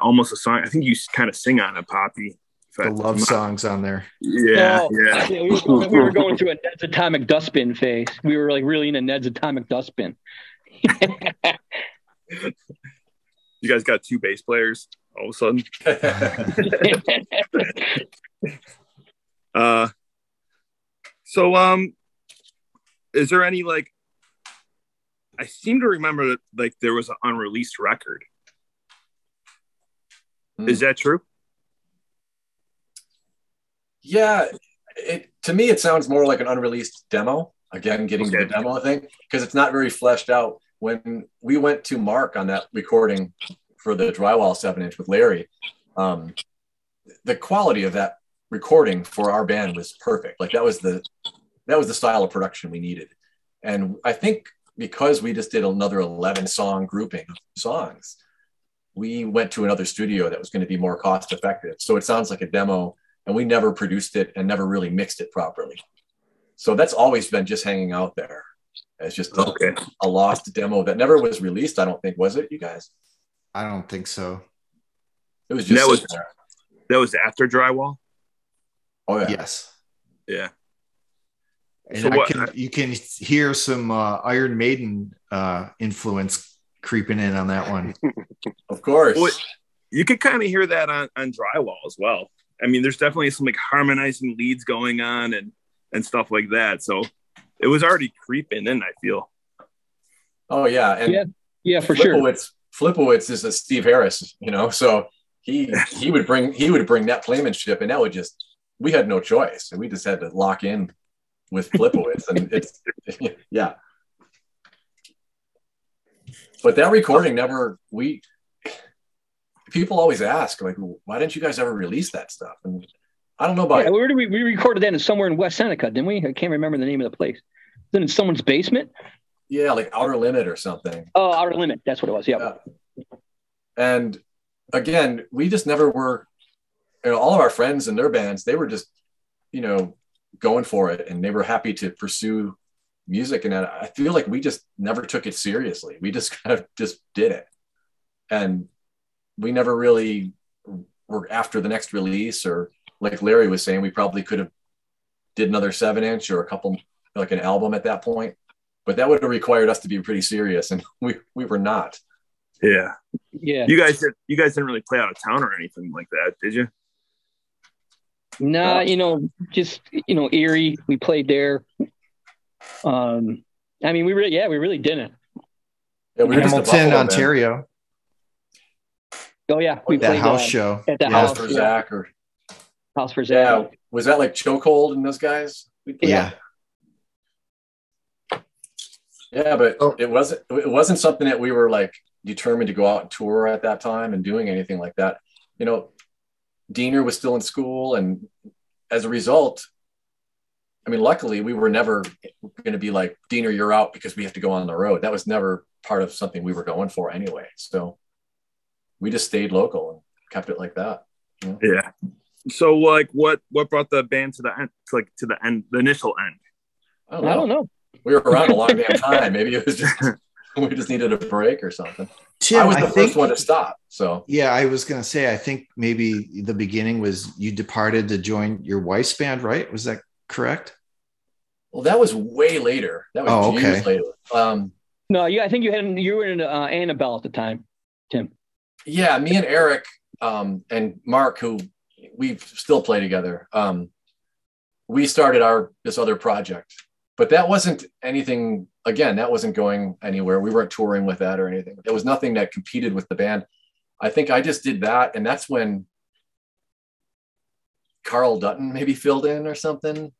almost a song I think you kind of sing on a poppy. The love songs on there. Yeah, oh, yeah. We were going through a Ned's Atomic Dustbin phase. We were like really in a Ned's Atomic Dustbin. You guys got two bass players all of a sudden. So is there any, like, I seem to remember that like there was an unreleased record. Is that true? Yeah. To me, it sounds more like an unreleased demo. Again, getting to the demo thing, because it's not very fleshed out. When we went to Mark on that recording for the Drywall 7-inch with Larry, the quality of that recording for our band was perfect. Like that was the style of production we needed. And I think because we just did another 11 song grouping of songs, we went to another studio that was going to be more cost effective. So it sounds like a demo, and we never produced it and never really mixed it properly. So that's always been just hanging out there. It's just a lost demo that never was released, I don't think. Was it, you guys? I don't think so. It was just that was after Drywall. Oh yeah. Yes. Yeah. And so you can hear some Iron Maiden influence creeping in on that one. Of course. Well, you could kind of hear that on Drywall as well. I mean, there's definitely some like harmonizing leads going on and stuff like that. So it was already creeping in, I feel. Oh yeah, and yeah, for sure. Flipowitz is a Steve Harris, you know, so he would bring that playmanship, and that would just, we had no choice, and we just had to lock in with Flipowitz, and it's yeah. But that recording people always ask, like, why didn't you guys ever release that stuff? And I don't know about it. Where did we recorded that? In somewhere in West Seneca, didn't we? I can't remember the name of the place. Then in someone's basement. Yeah, like Outer Limit or something. Oh, Outer Limit. That's what it was. Yeah. And again, we just never were. You know, all of our friends and their bands, they were just, you know, going for it, and they were happy to pursue music. And I feel like we just never took it seriously. We just kind of just did it, and we never really were after the next release or. Like Larry was saying, we probably could have did another 7-inch or a couple, like an album at that point, but that would have required us to be pretty serious, and we were not. Yeah. Yeah. You guys didn't really play out of town or anything like that, did you? Nah, just Erie. We played there. We really didn't. Yeah, we were Hamilton, just Buffalo, Ontario. Man. Oh yeah, we played that house show at the house for Zach or house for Zach. Yeah. Was that like Chokehold and those guys? Yeah. Yeah, but it wasn't something that we were like determined to go out and tour at that time and doing anything like that. You know, Diener was still in school, and as a result, I mean, luckily we were never going to be like, Diener, you're out because we have to go on the road. That was never part of something we were going for anyway. So we just stayed local and kept it like that. You know? Yeah. So like, what brought the band to the end? Like to the end, the initial end. I don't know. We were around a long damn time. Maybe it was just we just needed a break or something. Tim, I was the first one to stop. So yeah, I was gonna say, I think maybe the beginning was you departed to join your wife's band, right? Was that correct? Well, that was way later. That was years later. I think you were in Annabelle at the time, Tim. Yeah, me and Eric and Mark, who we still play together. We started this other project, but that wasn't anything. Again, that wasn't going anywhere. We weren't touring with that or anything. There was nothing that competed with the band. I think I just did that, and that's when Carl Dutton maybe filled in or something,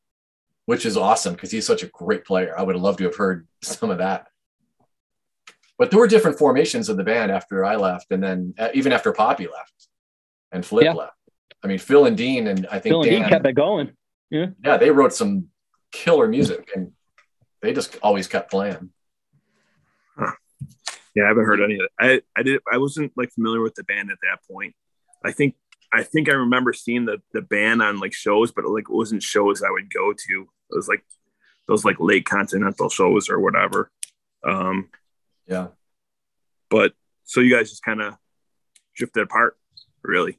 which is awesome because he's such a great player. I would have loved to have heard some of that. But there were different formations of the band after I left, and then even after Poppy left and Flip left. I mean, Phil and Dean, and I think Phil and Dan, Dean kept it going. Yeah. Yeah, they wrote some killer music, and they just always kept playing. Huh. Yeah, I haven't heard any of it. I wasn't like familiar with the band at that point. I think I remember seeing the band on like shows, but like it wasn't shows I would go to. It was like those like late continental shows or whatever. Yeah. But so you guys just kind of drifted apart, really.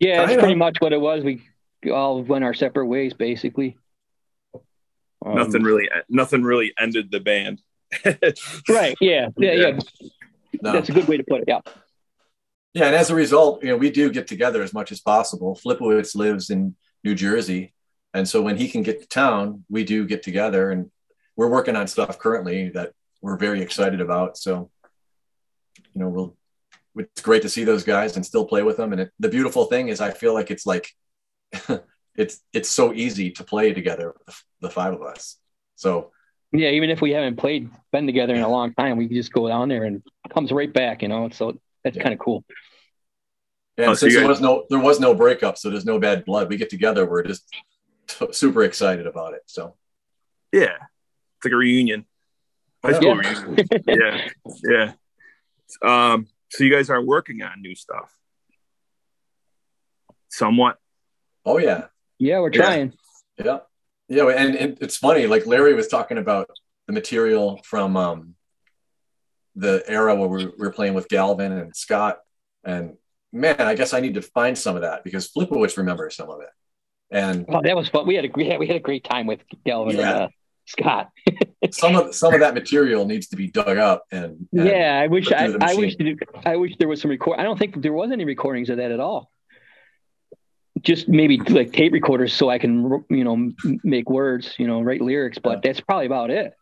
Yeah, that's pretty much what it was. We all went our separate ways, basically. Nothing really ended the band. Right. Yeah. No. That's a good way to put it. Yeah. Yeah. And as a result, we do get together as much as possible. Flipowitz lives in New Jersey. And so when he can get to town, we do get together, and we're working on stuff currently that we're very excited about. So, it's great to see those guys and still play with them. And the beautiful thing is I feel like it's like, it's so easy to play together, the five of us. So yeah, even if we haven't been together in a long time, we can just go down there and it comes right back, so that's kind of cool. Yeah, since there was no breakup, so there's no bad blood. We get together, we're just super excited about it. So yeah, it's like a reunion. High school reunion. Yeah. So you guys are working on new stuff. Somewhat. Oh yeah. Yeah, we're trying. Yeah. Yeah, and it's funny, like Larry was talking about the material from the era where we were playing with Galvin and Scott, and man, I guess I need to find some of that because Flipowitz remembers some of it. And that was fun. We had a great time with Galvin and Scott. some of that material needs to be dug up and yeah, I wish there was some record. I don't think there was any recordings of that at all. Just maybe like tape recorders so I can, make words, write lyrics, but that's probably about it.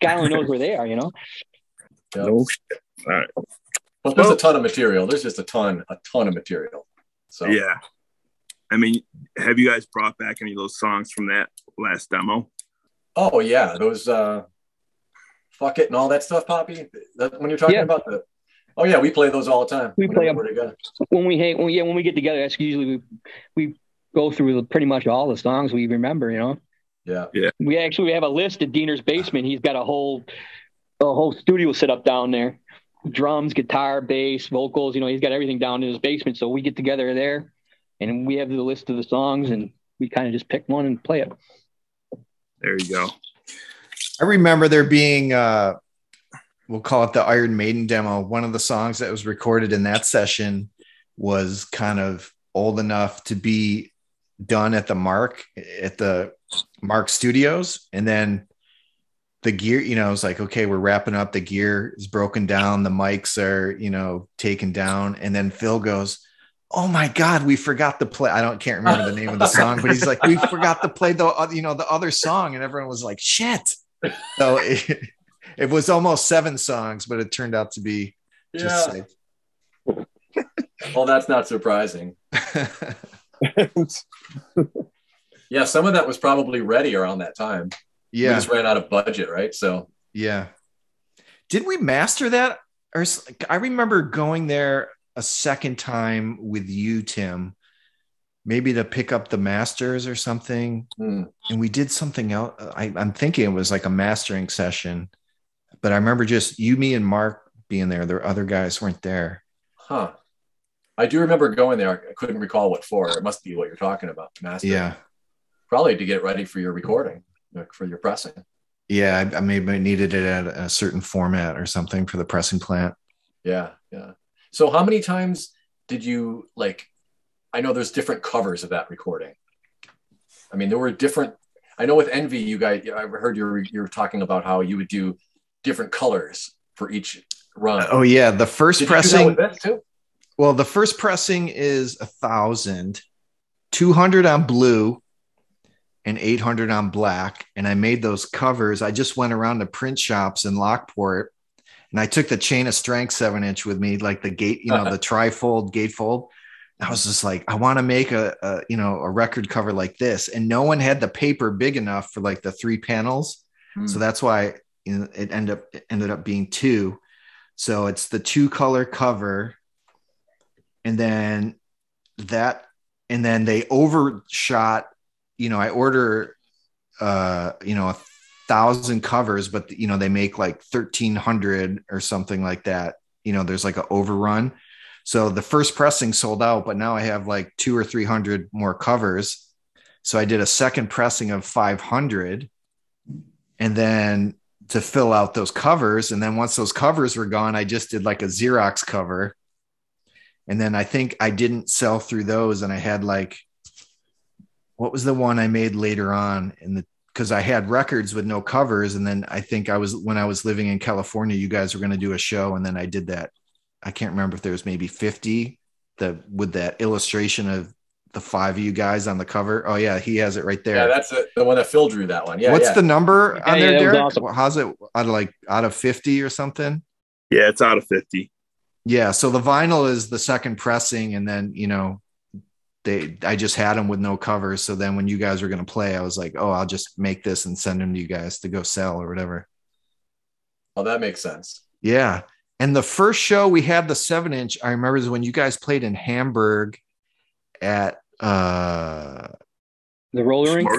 God only knows where they are, Yeah. No shit. All right. Well, there's a ton of material. There's just a ton of material. So yeah. I mean, have you guys brought back any of those songs from that last demo? Oh yeah. Those, Fuck It and all that stuff, Poppy. That, when you're talking about the, oh yeah, we play those all the time. We play them when we get together. That's usually we go through pretty much all the songs we remember. Yeah, yeah. We actually have a list at Diener's basement. He's got a whole studio set up down there, drums, guitar, bass, vocals. He's got everything down in his basement. So we get together there, and we have the list of the songs, and we kind of just pick one and play it. There you go. I remember there being. We'll call it the Iron Maiden demo. One of the songs that was recorded in that session was kind of old enough to be done at the Mark Studios. And then the gear, you know, I was like, okay, we're wrapping up. The gear is broken down. The mics are, you know, taken down. And then Phil goes, oh my God, we forgot to play. I can't remember the name of the song, but he's like, we forgot to play the other song. And everyone was like, shit. So it was almost 7 songs, but it turned out to be just like... Well, that's not surprising. Yeah, some of that was probably ready around that time. Yeah. We just ran out of budget, right? So, yeah. Did we master that? Or I remember going there a second time with you, Tim, maybe to pick up the masters or something. Mm. And we did something else. I'm thinking it was like a mastering session, but I remember just you, me, and Mark being there. The other guys weren't there. Huh. I do remember going there. I couldn't recall what for. It must be what you're talking about, mastering. Yeah. Probably to get ready for your recording. For your pressing. Yeah, I maybe needed it at a certain format or something for the pressing plant. Yeah. So how many times did you, like, I know there's different covers of that recording. I mean, there were different, I know with Envy, you guys, I heard you were talking about how you would do different colors for each run. Oh yeah, the first pressing. Well, the first pressing is 1,000, 200 on blue, and 800 on black. And I made those covers. I just went around to print shops in Lockport and I took the Chain of Strength 7-inch with me, like the gate, you know, the trifold, gatefold. I was just like, I want to make a record cover like this. And no one had the paper big enough for like the 3 panels. Hmm. So that's why it ended up being 2. So it's the 2 color cover. And then they overshot. You know, I order, 1,000 covers, but you know, they make like 1,300 or something like that. You know, there's like an overrun. So the first pressing sold out, but now I have like 200 or 300 more covers. So I did a second pressing of 500 and then to fill out those covers. And then once those covers were gone, I just did like a Xerox cover. And then I think I didn't sell through those. And I had like, what was the one I made later on because I had records with no covers. And then I think when I was living in California, you guys were going to do a show. And then I did that. I can't remember if there was maybe 50 with that illustration of the 5 of you guys on the cover. Oh yeah. He has it right there. Yeah, that's the one that Phil drew, that one. Yeah. What's the number on there, Derek? Awesome. How's it out of 50 or something? Yeah, it's out of 50. Yeah. So the vinyl is the second pressing. And then, you know, I just had them with no covers. So then when you guys were going to play, I was like, oh, I'll just make this and send them to you guys to go sell or whatever. Oh, that makes sense. Yeah. And the first show we had the 7-inch, I remember, is when you guys played in Hamburg at the roller rink.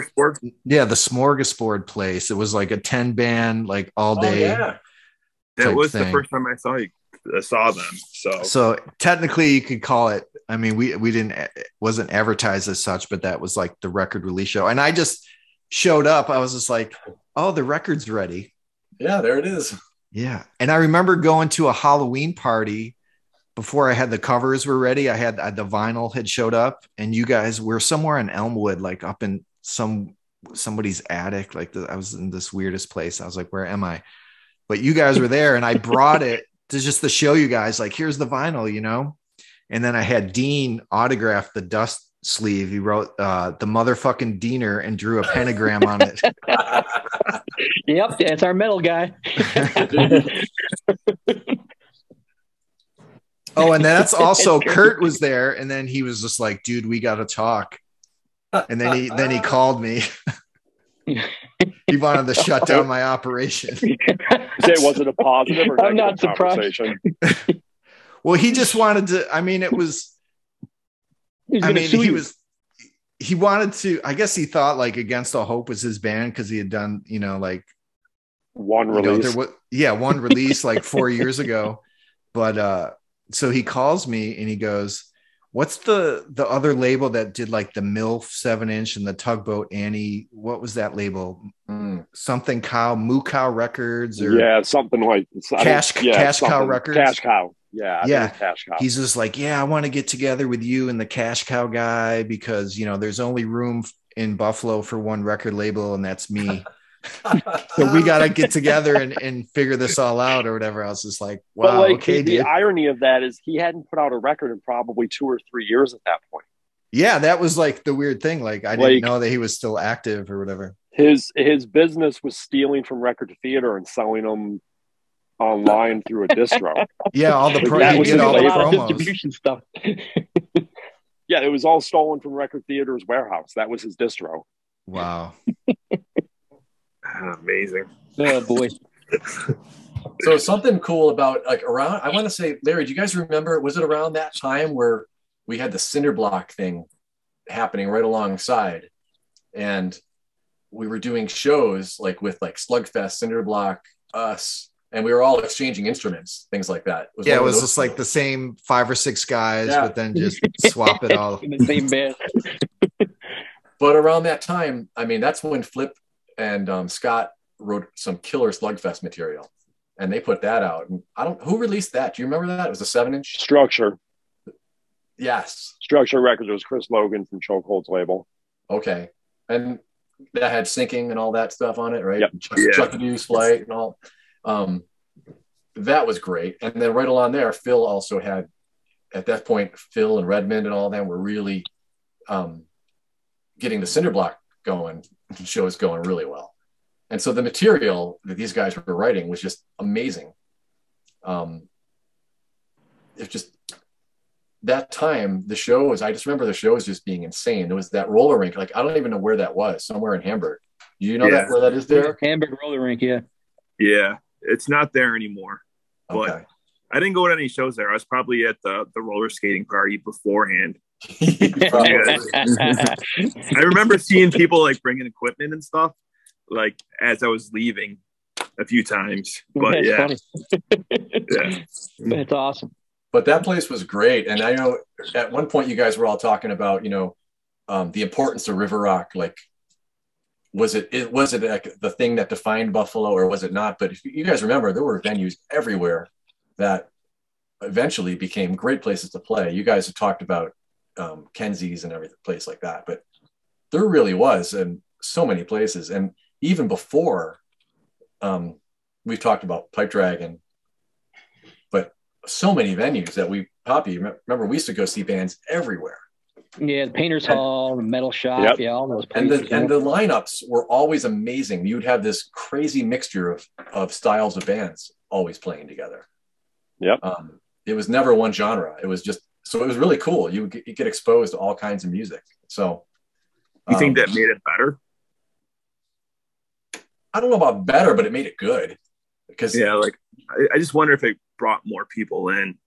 Yeah. The Smorgasbord place. It was like a 10 band, like all day. Oh, yeah. That was the first time I saw them. So technically you could call it, I mean, it wasn't advertised as such, but that was like the record release show. And I just showed up. I was just like, oh, the record's ready. Yeah, there it is. Yeah. And I remember going to a Halloween party before I had the covers were ready. I had the vinyl had showed up and you guys were somewhere in Elmwood, like up in somebody's attic. Like I was in this weirdest place. I was like, where am I? But you guys were there and I brought it to just to show you guys, like, here's the vinyl, you know? And then I had Dean autograph the dust sleeve. He wrote the motherfucking Diener and drew a pentagram on it. Yep, that's our metal guy. Oh, and that's also Kurt was there, and then he was just like, "Dude, we got to talk." And then he called me. He wanted to shut down my operation. It wasn't a positive or I'm not surprised. Well, he just wanted to, I mean, it was, I mean, he wanted to, I guess he thought like Against All Hope was his band because he had done, you know, like one release. One release like 4 years ago. But so he calls me and he goes, what's the other label that did like the MILF 7-inch and the Tugboat Annie? What was that label? Something Cow, Moo Cow Records or something like Cash Cow Records. Cash Cow. Yeah. Cash Cow. He's just like, yeah, I want to get together with you and the Cash Cow guy because, you know, there's only room in Buffalo for one record label and that's me. So we got to get together and figure this all out or whatever. I was just like, wow, like, okay, the irony of that is he hadn't put out a record in probably 2 or 3 years at that point. Yeah, that was like the weird thing. Like, I didn't know that he was still active or whatever. His business was stealing from Record Theater and selling them online through a distro. Yeah, all the promos. Distribution stuff. Yeah, it was all stolen from Record Theater's warehouse. That was his distro. Wow. Amazing. Oh, boy. So something cool about, like, around, I want to say, Larry, do you guys remember, was it around that time where we had the cinder block thing happening right alongside, and we were doing shows like with like Slugfest, Cinder Block, us, and we were all exchanging instruments, things like that. It was just like the same 5 or 6 guys, but then just swap it all. In the same band. But around that time, I mean, that's when Flip and Scott wrote some killer Slugfest material, and they put that out. And I don't, who released that? Do you remember that? It was a 7-inch Structure. Yes. Structure Records. It was Chris Logan from Chokehold's label. Okay. And that had Sinking and all that stuff on it, right? Yep. Chuck News Flight and all. That was great. And then right along there, Phil also had, at that point, Phil and Redmond and all them were really getting the cinder block going, shows going really well. And so the material that these guys were writing was just amazing. It's just... that time, the show was, I just remember the show was just being insane. There was that roller rink. Like, I don't even know where that was, somewhere in Hamburg. Do you know that, where that is there? Hamburg roller rink, yeah. Yeah, it's not there anymore. But okay. I didn't go to any shows there. I was probably at the roller skating party beforehand. I remember seeing people, like, bringing equipment and stuff, like, as I was leaving a few times. But, yeah. That's awesome. But that place was great. And I know at one point you guys were all talking about, you know, the importance of River Rock. Like, was it like the thing that defined Buffalo, or was it not? But if you guys remember, there were venues everywhere that eventually became great places to play. You guys have talked about Kenzie's and every place like that, but there really was in so many places. And even before, we've talked about Pipe Dragon, but so many venues that we, Poppy, remember we used to go see bands everywhere. Yeah, the Painters Hall, the Metal Shop, yeah, all those places. And the lineups were always amazing. You'd have this crazy mixture of styles of bands always playing together. Yep. It was never one genre. It was just, so it was really cool. You get exposed to all kinds of music. So you think that made it better? I don't know about better, but it made it good. Because I just wonder if it brought more people in.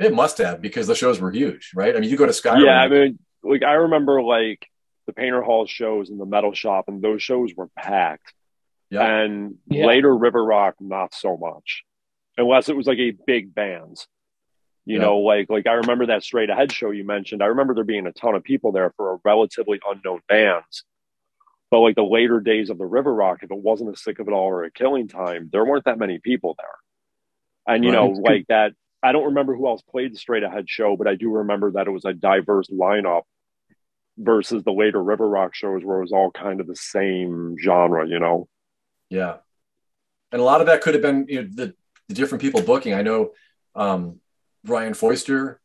It must have, because the shows were huge, right? I mean, you go to Skyrim. Yeah, I mean, like, I remember like the Painter Hall shows and the Metal Shop, and those shows were packed. Yeah. And later River Rock, not so much, unless it was like a big band. You know, like I remember that Straight Ahead show you mentioned. I remember there being a ton of people there for a relatively unknown band. But like the later days of the River Rock, if it wasn't a Sick of It All or a Killing Time, there weren't that many people there. And, you know, like that, I don't remember who else played the Straight Ahead show, but I do remember that it was a diverse lineup versus the later River Rock shows where it was all kind of the same genre, you know? Yeah. And a lot of that could have been, you know, the different people booking. I know Ryan Foister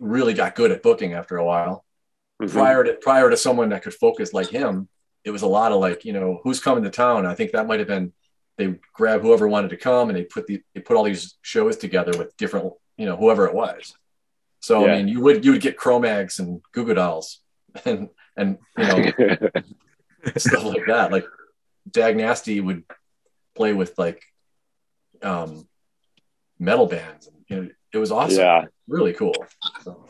really got good at booking after a while. Mm-hmm. Prior to someone that could focus like him, it was a lot of like, you know, who's coming to town. I think that might have been, they grab whoever wanted to come, and they put all these shows together with different, you know, whoever it was. So I mean, you would get Cro-Mags and Goo Goo Dolls and you know stuff like that. Like Dag Nasty would play with like metal bands. And, you know, it was awesome, really cool. So.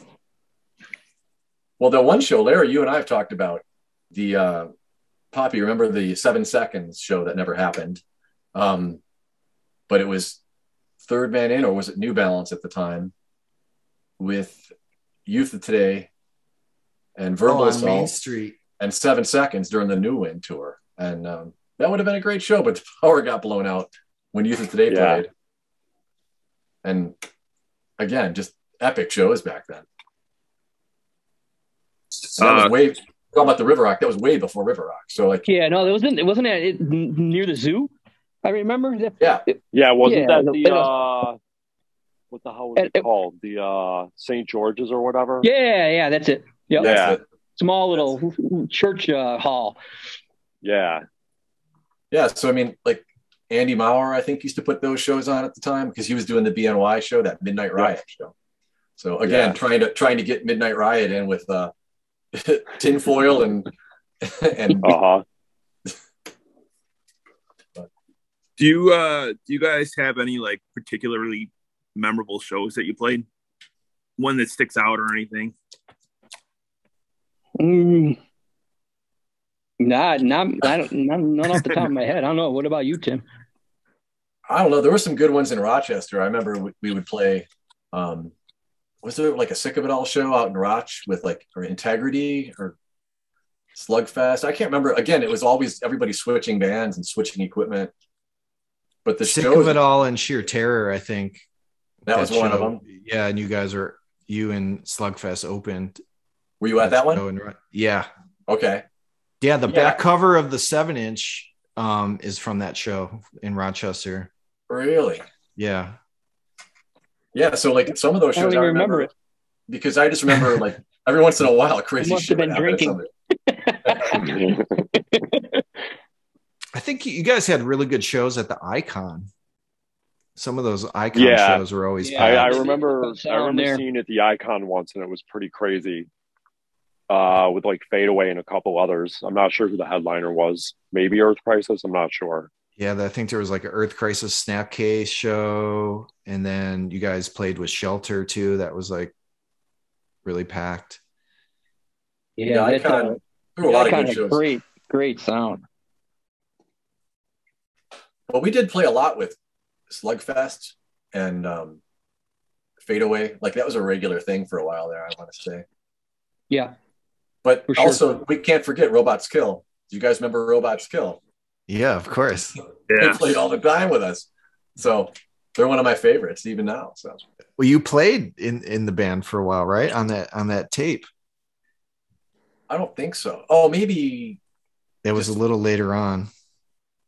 Well, the one show, Larry, you and I have talked about the Poppy. Remember the 7 Seconds show that never happened? But it was Third Man In, or was it New Balance at the time, with Youth of Today and Verbal Assault on Main Street and 7 Seconds during the New Wind tour. And that would have been a great show, but the power got blown out when Youth of Today played. And again, just epic shows back then. So that was way talking about the River Rock. That was way before River Rock. So like, yeah, no, there wasn't. It wasn't at, it, near the zoo. I remember. That, yeah, it, yeah. Wasn't yeah, that the was, what the hell was it called? The St. George's or whatever. Yeah, yeah, that's it. Yep. Yeah, that's it. Small little church hall. Yeah, yeah. So I mean, like Andy Maurer, I think used to put those shows on at the time because he was doing the BNY show, that Midnight Riot show. So again, trying to get Midnight Riot in with tinfoil and. Do you guys have any like particularly memorable shows that you played? One that sticks out or anything? Not off the top of my head. I don't know. What about you, Tim? I don't know. There were some good ones in Rochester. I remember we would play. Was there like a Sick of It All show out in Roch with like or Integrity or Slugfest? I can't remember. Again, it was always everybody switching bands and switching equipment. But the Sick shows, of It All and Sheer Terror, I think that was one show, of them. Yeah, and you and Slugfest opened. Were you at that one? Yeah. Okay. Yeah, the back cover of the 7-inch is from that show in Rochester. Really? Yeah. Yeah, so like some of those shows I remember it because I just remember like every once in a while crazy shit would happen to somebody. I think you guys had really good shows at the Icon. Some of those Icon shows were always. Yeah, I remember seeing at the Icon once, and it was pretty crazy. With like Fadeaway and a couple others. I'm not sure who the headliner was. Maybe Earth Crisis. I'm not sure. Yeah, I think there was like an Earth Crisis Snapcase show, and then you guys played with Shelter too. That was like really packed. Yeah, Icon. There were a lot of good shows. Great sound. Well, we did play a lot with Slugfest and Fadeaway. Like that was a regular thing for a while there, I want to say. Yeah. But also, we can't forget Robots Kill. Do you guys remember Robots Kill? Yeah, of course. They played all the time with us. So they're one of my favorites even now. So well, you played in the band for a while, right? On that tape. I don't think so. Oh, maybe it was a little later on.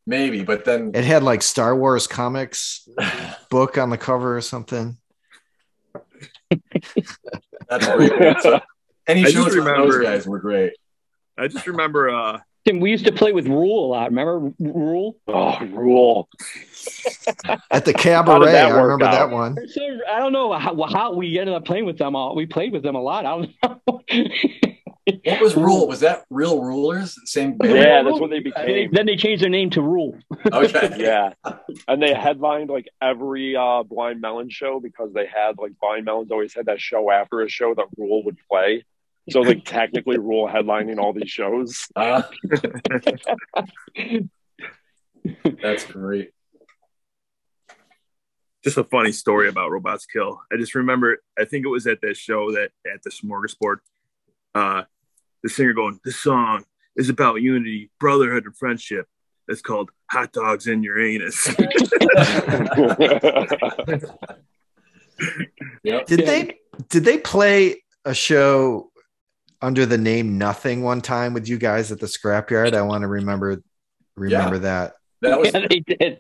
Maybe, but then it had like Star Wars comics book on the cover or something. That's really good. Any shows from those guys were great. I just remember Tim, we used to play with Rule a lot. Remember Rule? Oh, Rule. At the Cabaret. I remember that one. I don't know how we ended up playing with them all. We played with them a lot. I don't know. What was Rule? Was that Real Rulers? Same band? Yeah, that's what they became. Then they changed their name to Rule. Okay. Yeah. And they headlined like every Blind Melon show because they had like Blind Melons always had that show after a show that Rule would play. So like technically Rule headlining all these shows. That's great. Just a funny story about Robots Kill. I just remember, I think it was at this show that at the Smorgasbord, the singer going, "This song is about unity, brotherhood, and friendship. It's called Hot Dogs in Your Anus." Yep. Did they play a show under the name Nothing one time with you guys at the Scrapyard? I want to remember that. That was they did.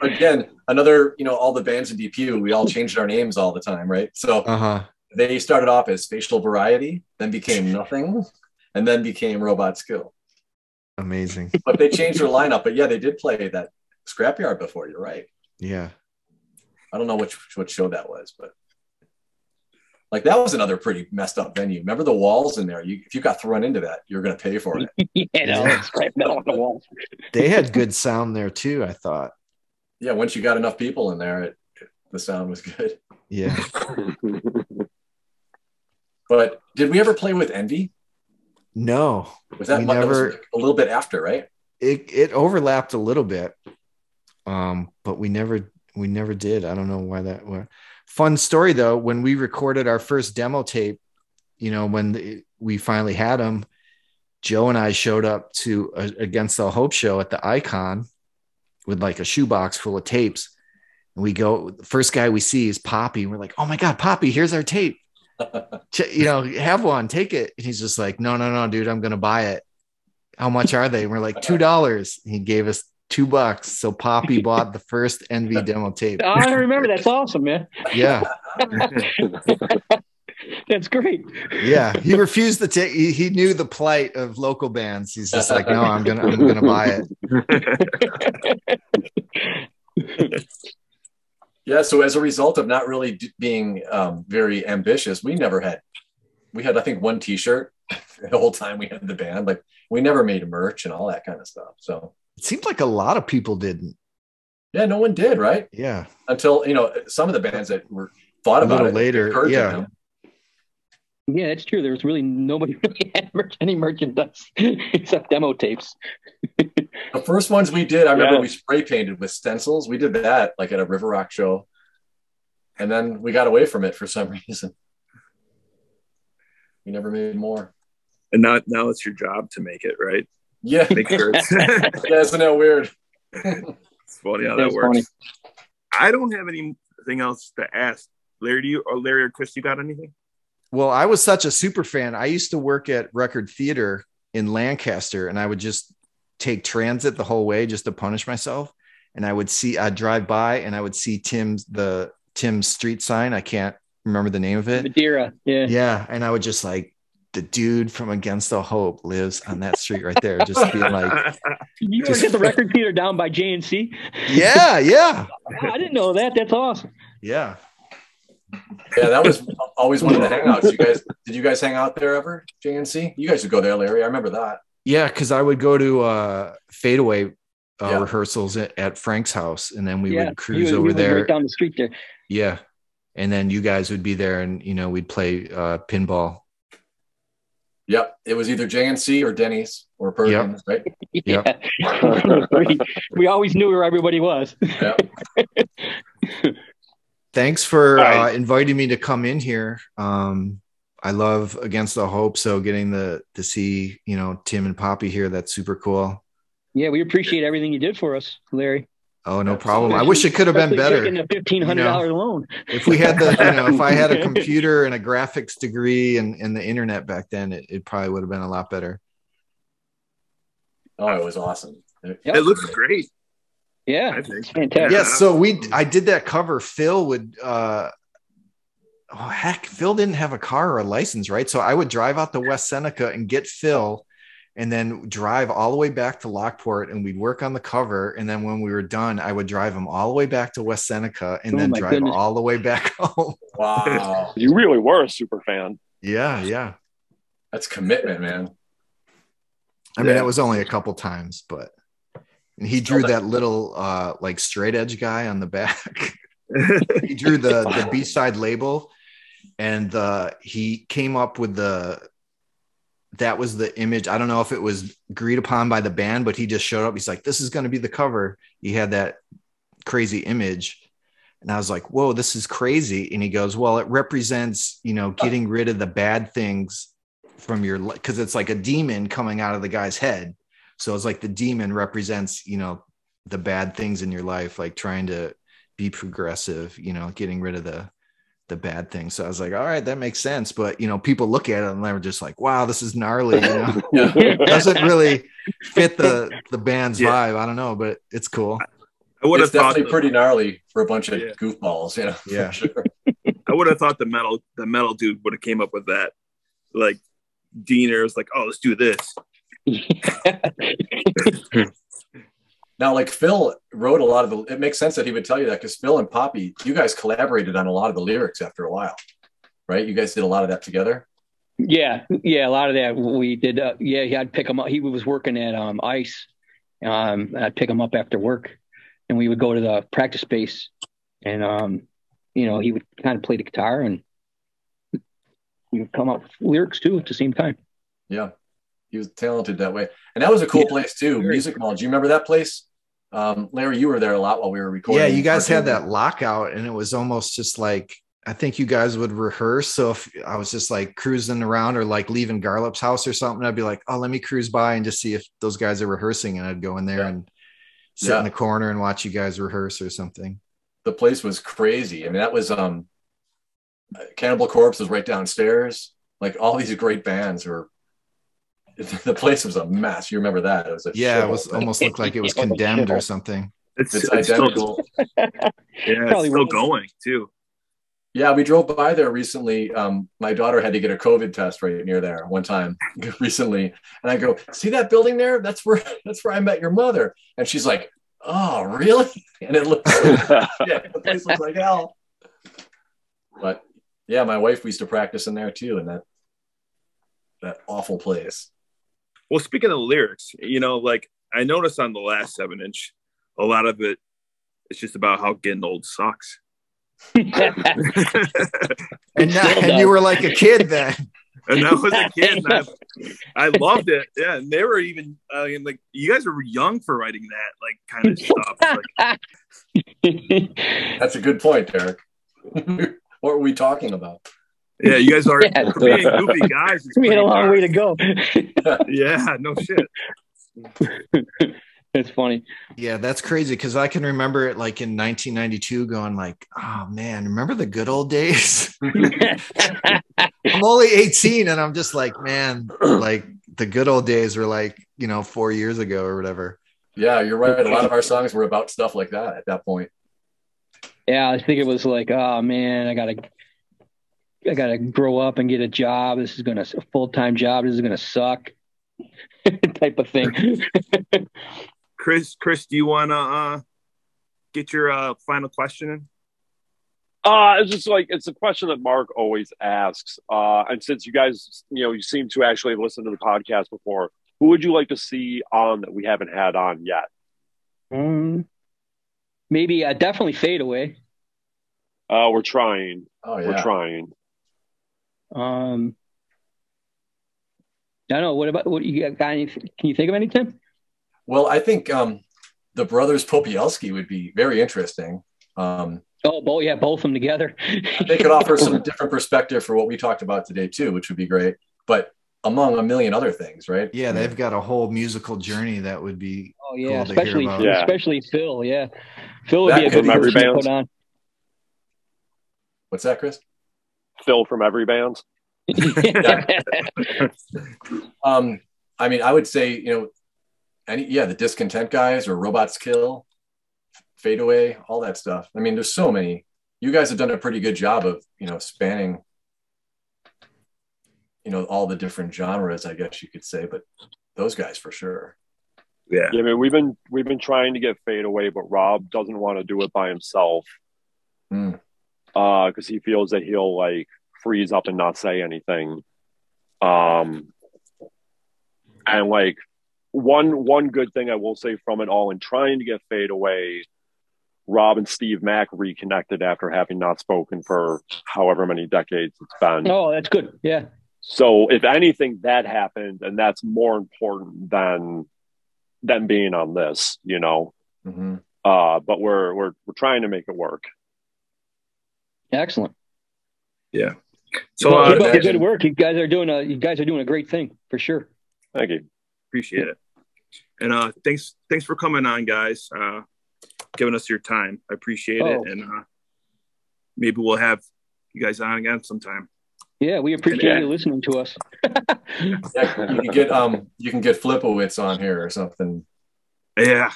Again, another, all the bands in DPU, we all changed our names all the time, right? So they started off as Spatial Variety, then became Nothing, and then became Robot Skill. Amazing. But they changed their lineup. But yeah, they did play that Scrapyard before. You're right. Yeah. I don't know which show that was, but like that was another pretty messed up venue. Remember the walls in there? If you got thrown into that, you're going to pay for it. It's right middle of the walls. They had good sound there too, I thought. Yeah, once you got enough people in there, the sound was good. Yeah. But did we ever play with Envy? No. Was that was a little bit after, right? It overlapped a little bit. But we never did. I don't know why that was. Fun story though, when we recorded our first demo tape, when we finally had them, Joe and I showed up to Against All Hope show at the Icon with like a shoebox full of tapes. And we go, the first guy we see is Poppy. And we're like, "Oh my God, Poppy, here's our tape." have one, take it. And he's just like, no, dude, I'm going to buy it. How much are they? And we're like, $2. He gave us $2. So Poppy bought the first Envy demo tape. I remember. That's awesome, man. Yeah. That's great. Yeah. He refused the tape. He knew the plight of local bands. He's just like, no, I'm going to buy it. Yeah. So as a result of not really being very ambitious, we had, I think, one t-shirt the whole time we had the band. Like, we never made merch and all that kind of stuff. So it seemed like a lot of people didn't. Yeah. No one did. Right. Yeah. Until, some of the bands that were thought about it later. Yeah. Them. Yeah, that's true. There was nobody had any merchandise except demo tapes. The first ones we did, I remember we spray painted with stencils. We did that like at a River Rock show. And then we got away from it for some reason. We never made more. And now it's your job to make it, right? Yeah. Make shirts. Yeah, isn't that weird? It's funny how that works. Funny. I don't have anything else to ask. Larry, Larry or Chris, you got anything? Well, I was such a super fan. I used to work at Record Theater in Lancaster, and I would just take transit the whole way just to punish myself. And I'd drive by and I would see Tim's street sign. I can't remember the name of it. Madeira. Yeah. Yeah. And I would just like, the dude from Against All Hope lives on that street right there. Just being like, you just get the Record Theater down by J&C. Yeah. Yeah. I didn't know that. That's awesome. Yeah. Yeah, that was always one of the hangouts. Did you guys hang out there ever, JNC? You guys would go there, Larry. I remember that. Yeah, because I would go to fadeaway rehearsals at Frank's house, and then we would cruise over there. Right down the street there. Yeah, and then you guys would be there, and we'd play pinball. Yep, it was either JNC or Denny's or Perkins, right? Yeah, we always knew where everybody was. Yeah. Thanks for inviting me to come in here. I love Against All Hope, so getting to see Tim and Poppy here, that's super cool. Yeah, we appreciate everything you did for us, Larry. Oh, no problem. I wish it could have been better. Taking a $1,500 loan. If we had if I had a computer and a graphics degree and the internet back then, it probably would have been a lot better. Oh, it was awesome. Yep. It looks great. Yeah, it's fantastic. Yeah, so I did that cover. Phil would, Phil didn't have a car or a license, right? So I would drive out to West Seneca and get Phil and then drive all the way back to Lockport, and we'd work on the cover. And then when we were done, I would drive him all the way back to West Seneca and then drive all the way back home. Wow. You really were a super fan. Yeah, yeah. That's commitment, man. I mean, it was only a couple times, but... And he drew that little like straight edge guy on the back. He drew the B-side label, and he came up with that was the image. I don't know if it was agreed upon by the band, but he just showed up. He's like, this is going to be the cover. He had that crazy image. And I was like, whoa, this is crazy. And he goes, well, it represents, getting rid of the bad things from your, because it's like a demon coming out of the guy's head. So it's like the demon represents, the bad things in your life, like trying to be progressive, getting rid of the bad things. So I was like, all right, that makes sense. But, people look at it and they're just like, wow, this is gnarly. It doesn't really fit the band's vibe. I don't know, but it's cool. I would have thought pretty gnarly for a bunch of goofballs. Yeah. Sure. I would have thought the metal dude would have came up with that. Like Diener was like, oh, let's do this. Now, like Phil wrote a lot of it makes sense that he would tell you that, because Phil and Poppy, you guys collaborated on a lot of the lyrics after a while, right? You guys did a lot of that together. Yeah, a lot of that we did. I'd pick him up. He was working at Ice. I'd pick him up after work, and we would go to the practice space, and he would kind of play the guitar, and we would come up with lyrics too at the same time. Yeah. He was talented that way. And that was a cool place too. Music Hall. Do you remember that place? Larry, you were there a lot while we were recording. Yeah, you guys had that lockout, and it was almost just like, I think you guys would rehearse. So if I was just like cruising around or like leaving Garlop's house or something, I'd be like, oh, let me cruise by and just see if those guys are rehearsing. And I'd go in there and sit in the corner and watch you guys rehearse or something. The place was crazy. I mean, that was Cannibal Corpse was right downstairs. Like all these great bands were. The place was a mess. You remember that? It was a show. It was almost looked like it was condemned or something. It's identical. Still, it's still going too. Yeah, we drove by there recently. My daughter had to get a COVID test right near there one time recently, and I go, "See that building there? That's where I met your mother." And she's like, "Oh, really?" And it looks, the place looks like hell. But yeah, my wife we used to practice in there too, in that awful place. Well, speaking of lyrics, like I noticed on the last 7-inch, a lot of it's just about how getting old sucks. and you were like a kid then, and I was a kid. And I loved it. Yeah, and they were even like you guys were young for writing that like kind of stuff. Like, that's a good point, Derek. What were we talking about? Yeah, you guys are being goofy guys. We had a long way to go. Yeah, no shit. It's funny. Yeah, that's crazy because I can remember it like in 1992 going like, oh man, remember the good old days? I'm only 18 and I'm just like, man, like the good old days were like, 4 years ago or whatever. Yeah, you're right. A lot of our songs were about stuff like that at that point. Yeah, I think it was like, oh man, I gotta grow up and get a job. This is a full-time job. This is gonna suck type of thing. Chris, do you want to get your final question in? It's just like, it's a question that Mark always asks. And since you guys, you seem to actually listen to the podcast before, who would you like to see on that we haven't had on yet? Maybe definitely Fade Away. We're trying. Oh, yeah. We're trying. I don't know. What you got? Can you think of any, Tim? Well, I think the brothers Popielski would be very interesting. Both of them together. They could offer some different perspective for what we talked about today too, which would be great. But among a million other things, right? Yeah, they've got a whole musical journey that would be. Oh yeah, cool especially Phil. Yeah, Phil would be a good person to put on. What's that, Chris? Phil from Every Band. I mean, I would say the Discontent guys or Robots Kill, Fade Away, all that stuff. I mean, there's so many. You guys have done a pretty good job of spanning all the different genres, I guess you could say. But those guys for sure. Yeah, I mean, we've been trying to get Fade Away, but Rob doesn't want to do it by himself because he feels that he'll like freeze up and not say anything. And like one good thing I will say from it all in trying to get Fade Away, Rob and Steve Mack reconnected after having not spoken for however many decades it's been. Oh, that's good. Yeah. So if anything, that happened, and that's more important than them being on this, Mm-hmm. But we're trying to make it work. Excellent. Yeah. So good work. You guys are doing a great thing for sure. Thank you. Appreciate it. And thanks for coming on, guys. Giving us your time. I appreciate it. And maybe we'll have you guys on again sometime. Yeah, we appreciate you listening to us. You can get Flipowitz on here or something. Yeah.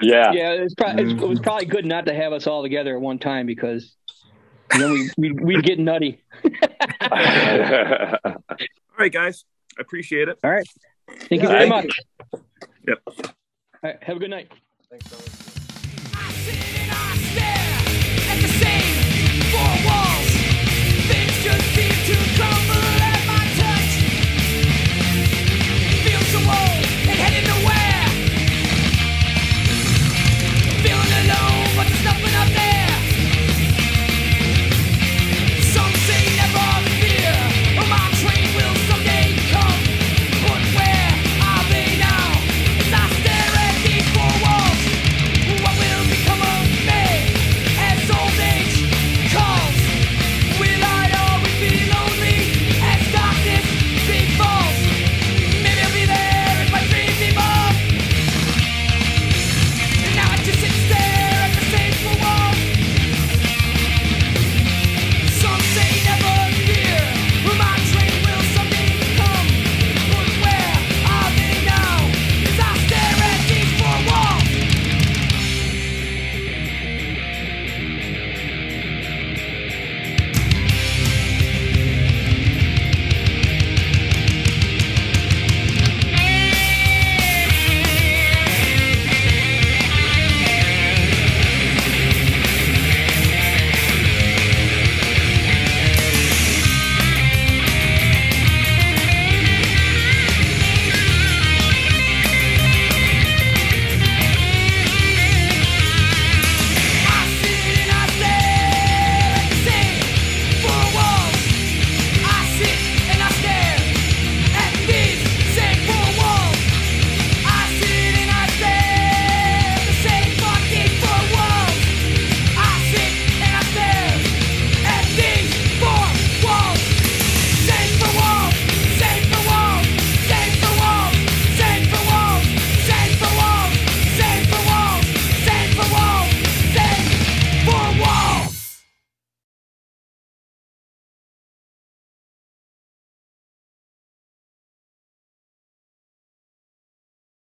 Yeah. It was probably good not to have us all together at one time because then we'd get nutty. All right, guys. I appreciate it. All right. Thank you very much. Yep. All right. Have a good night. Thanks, fellas.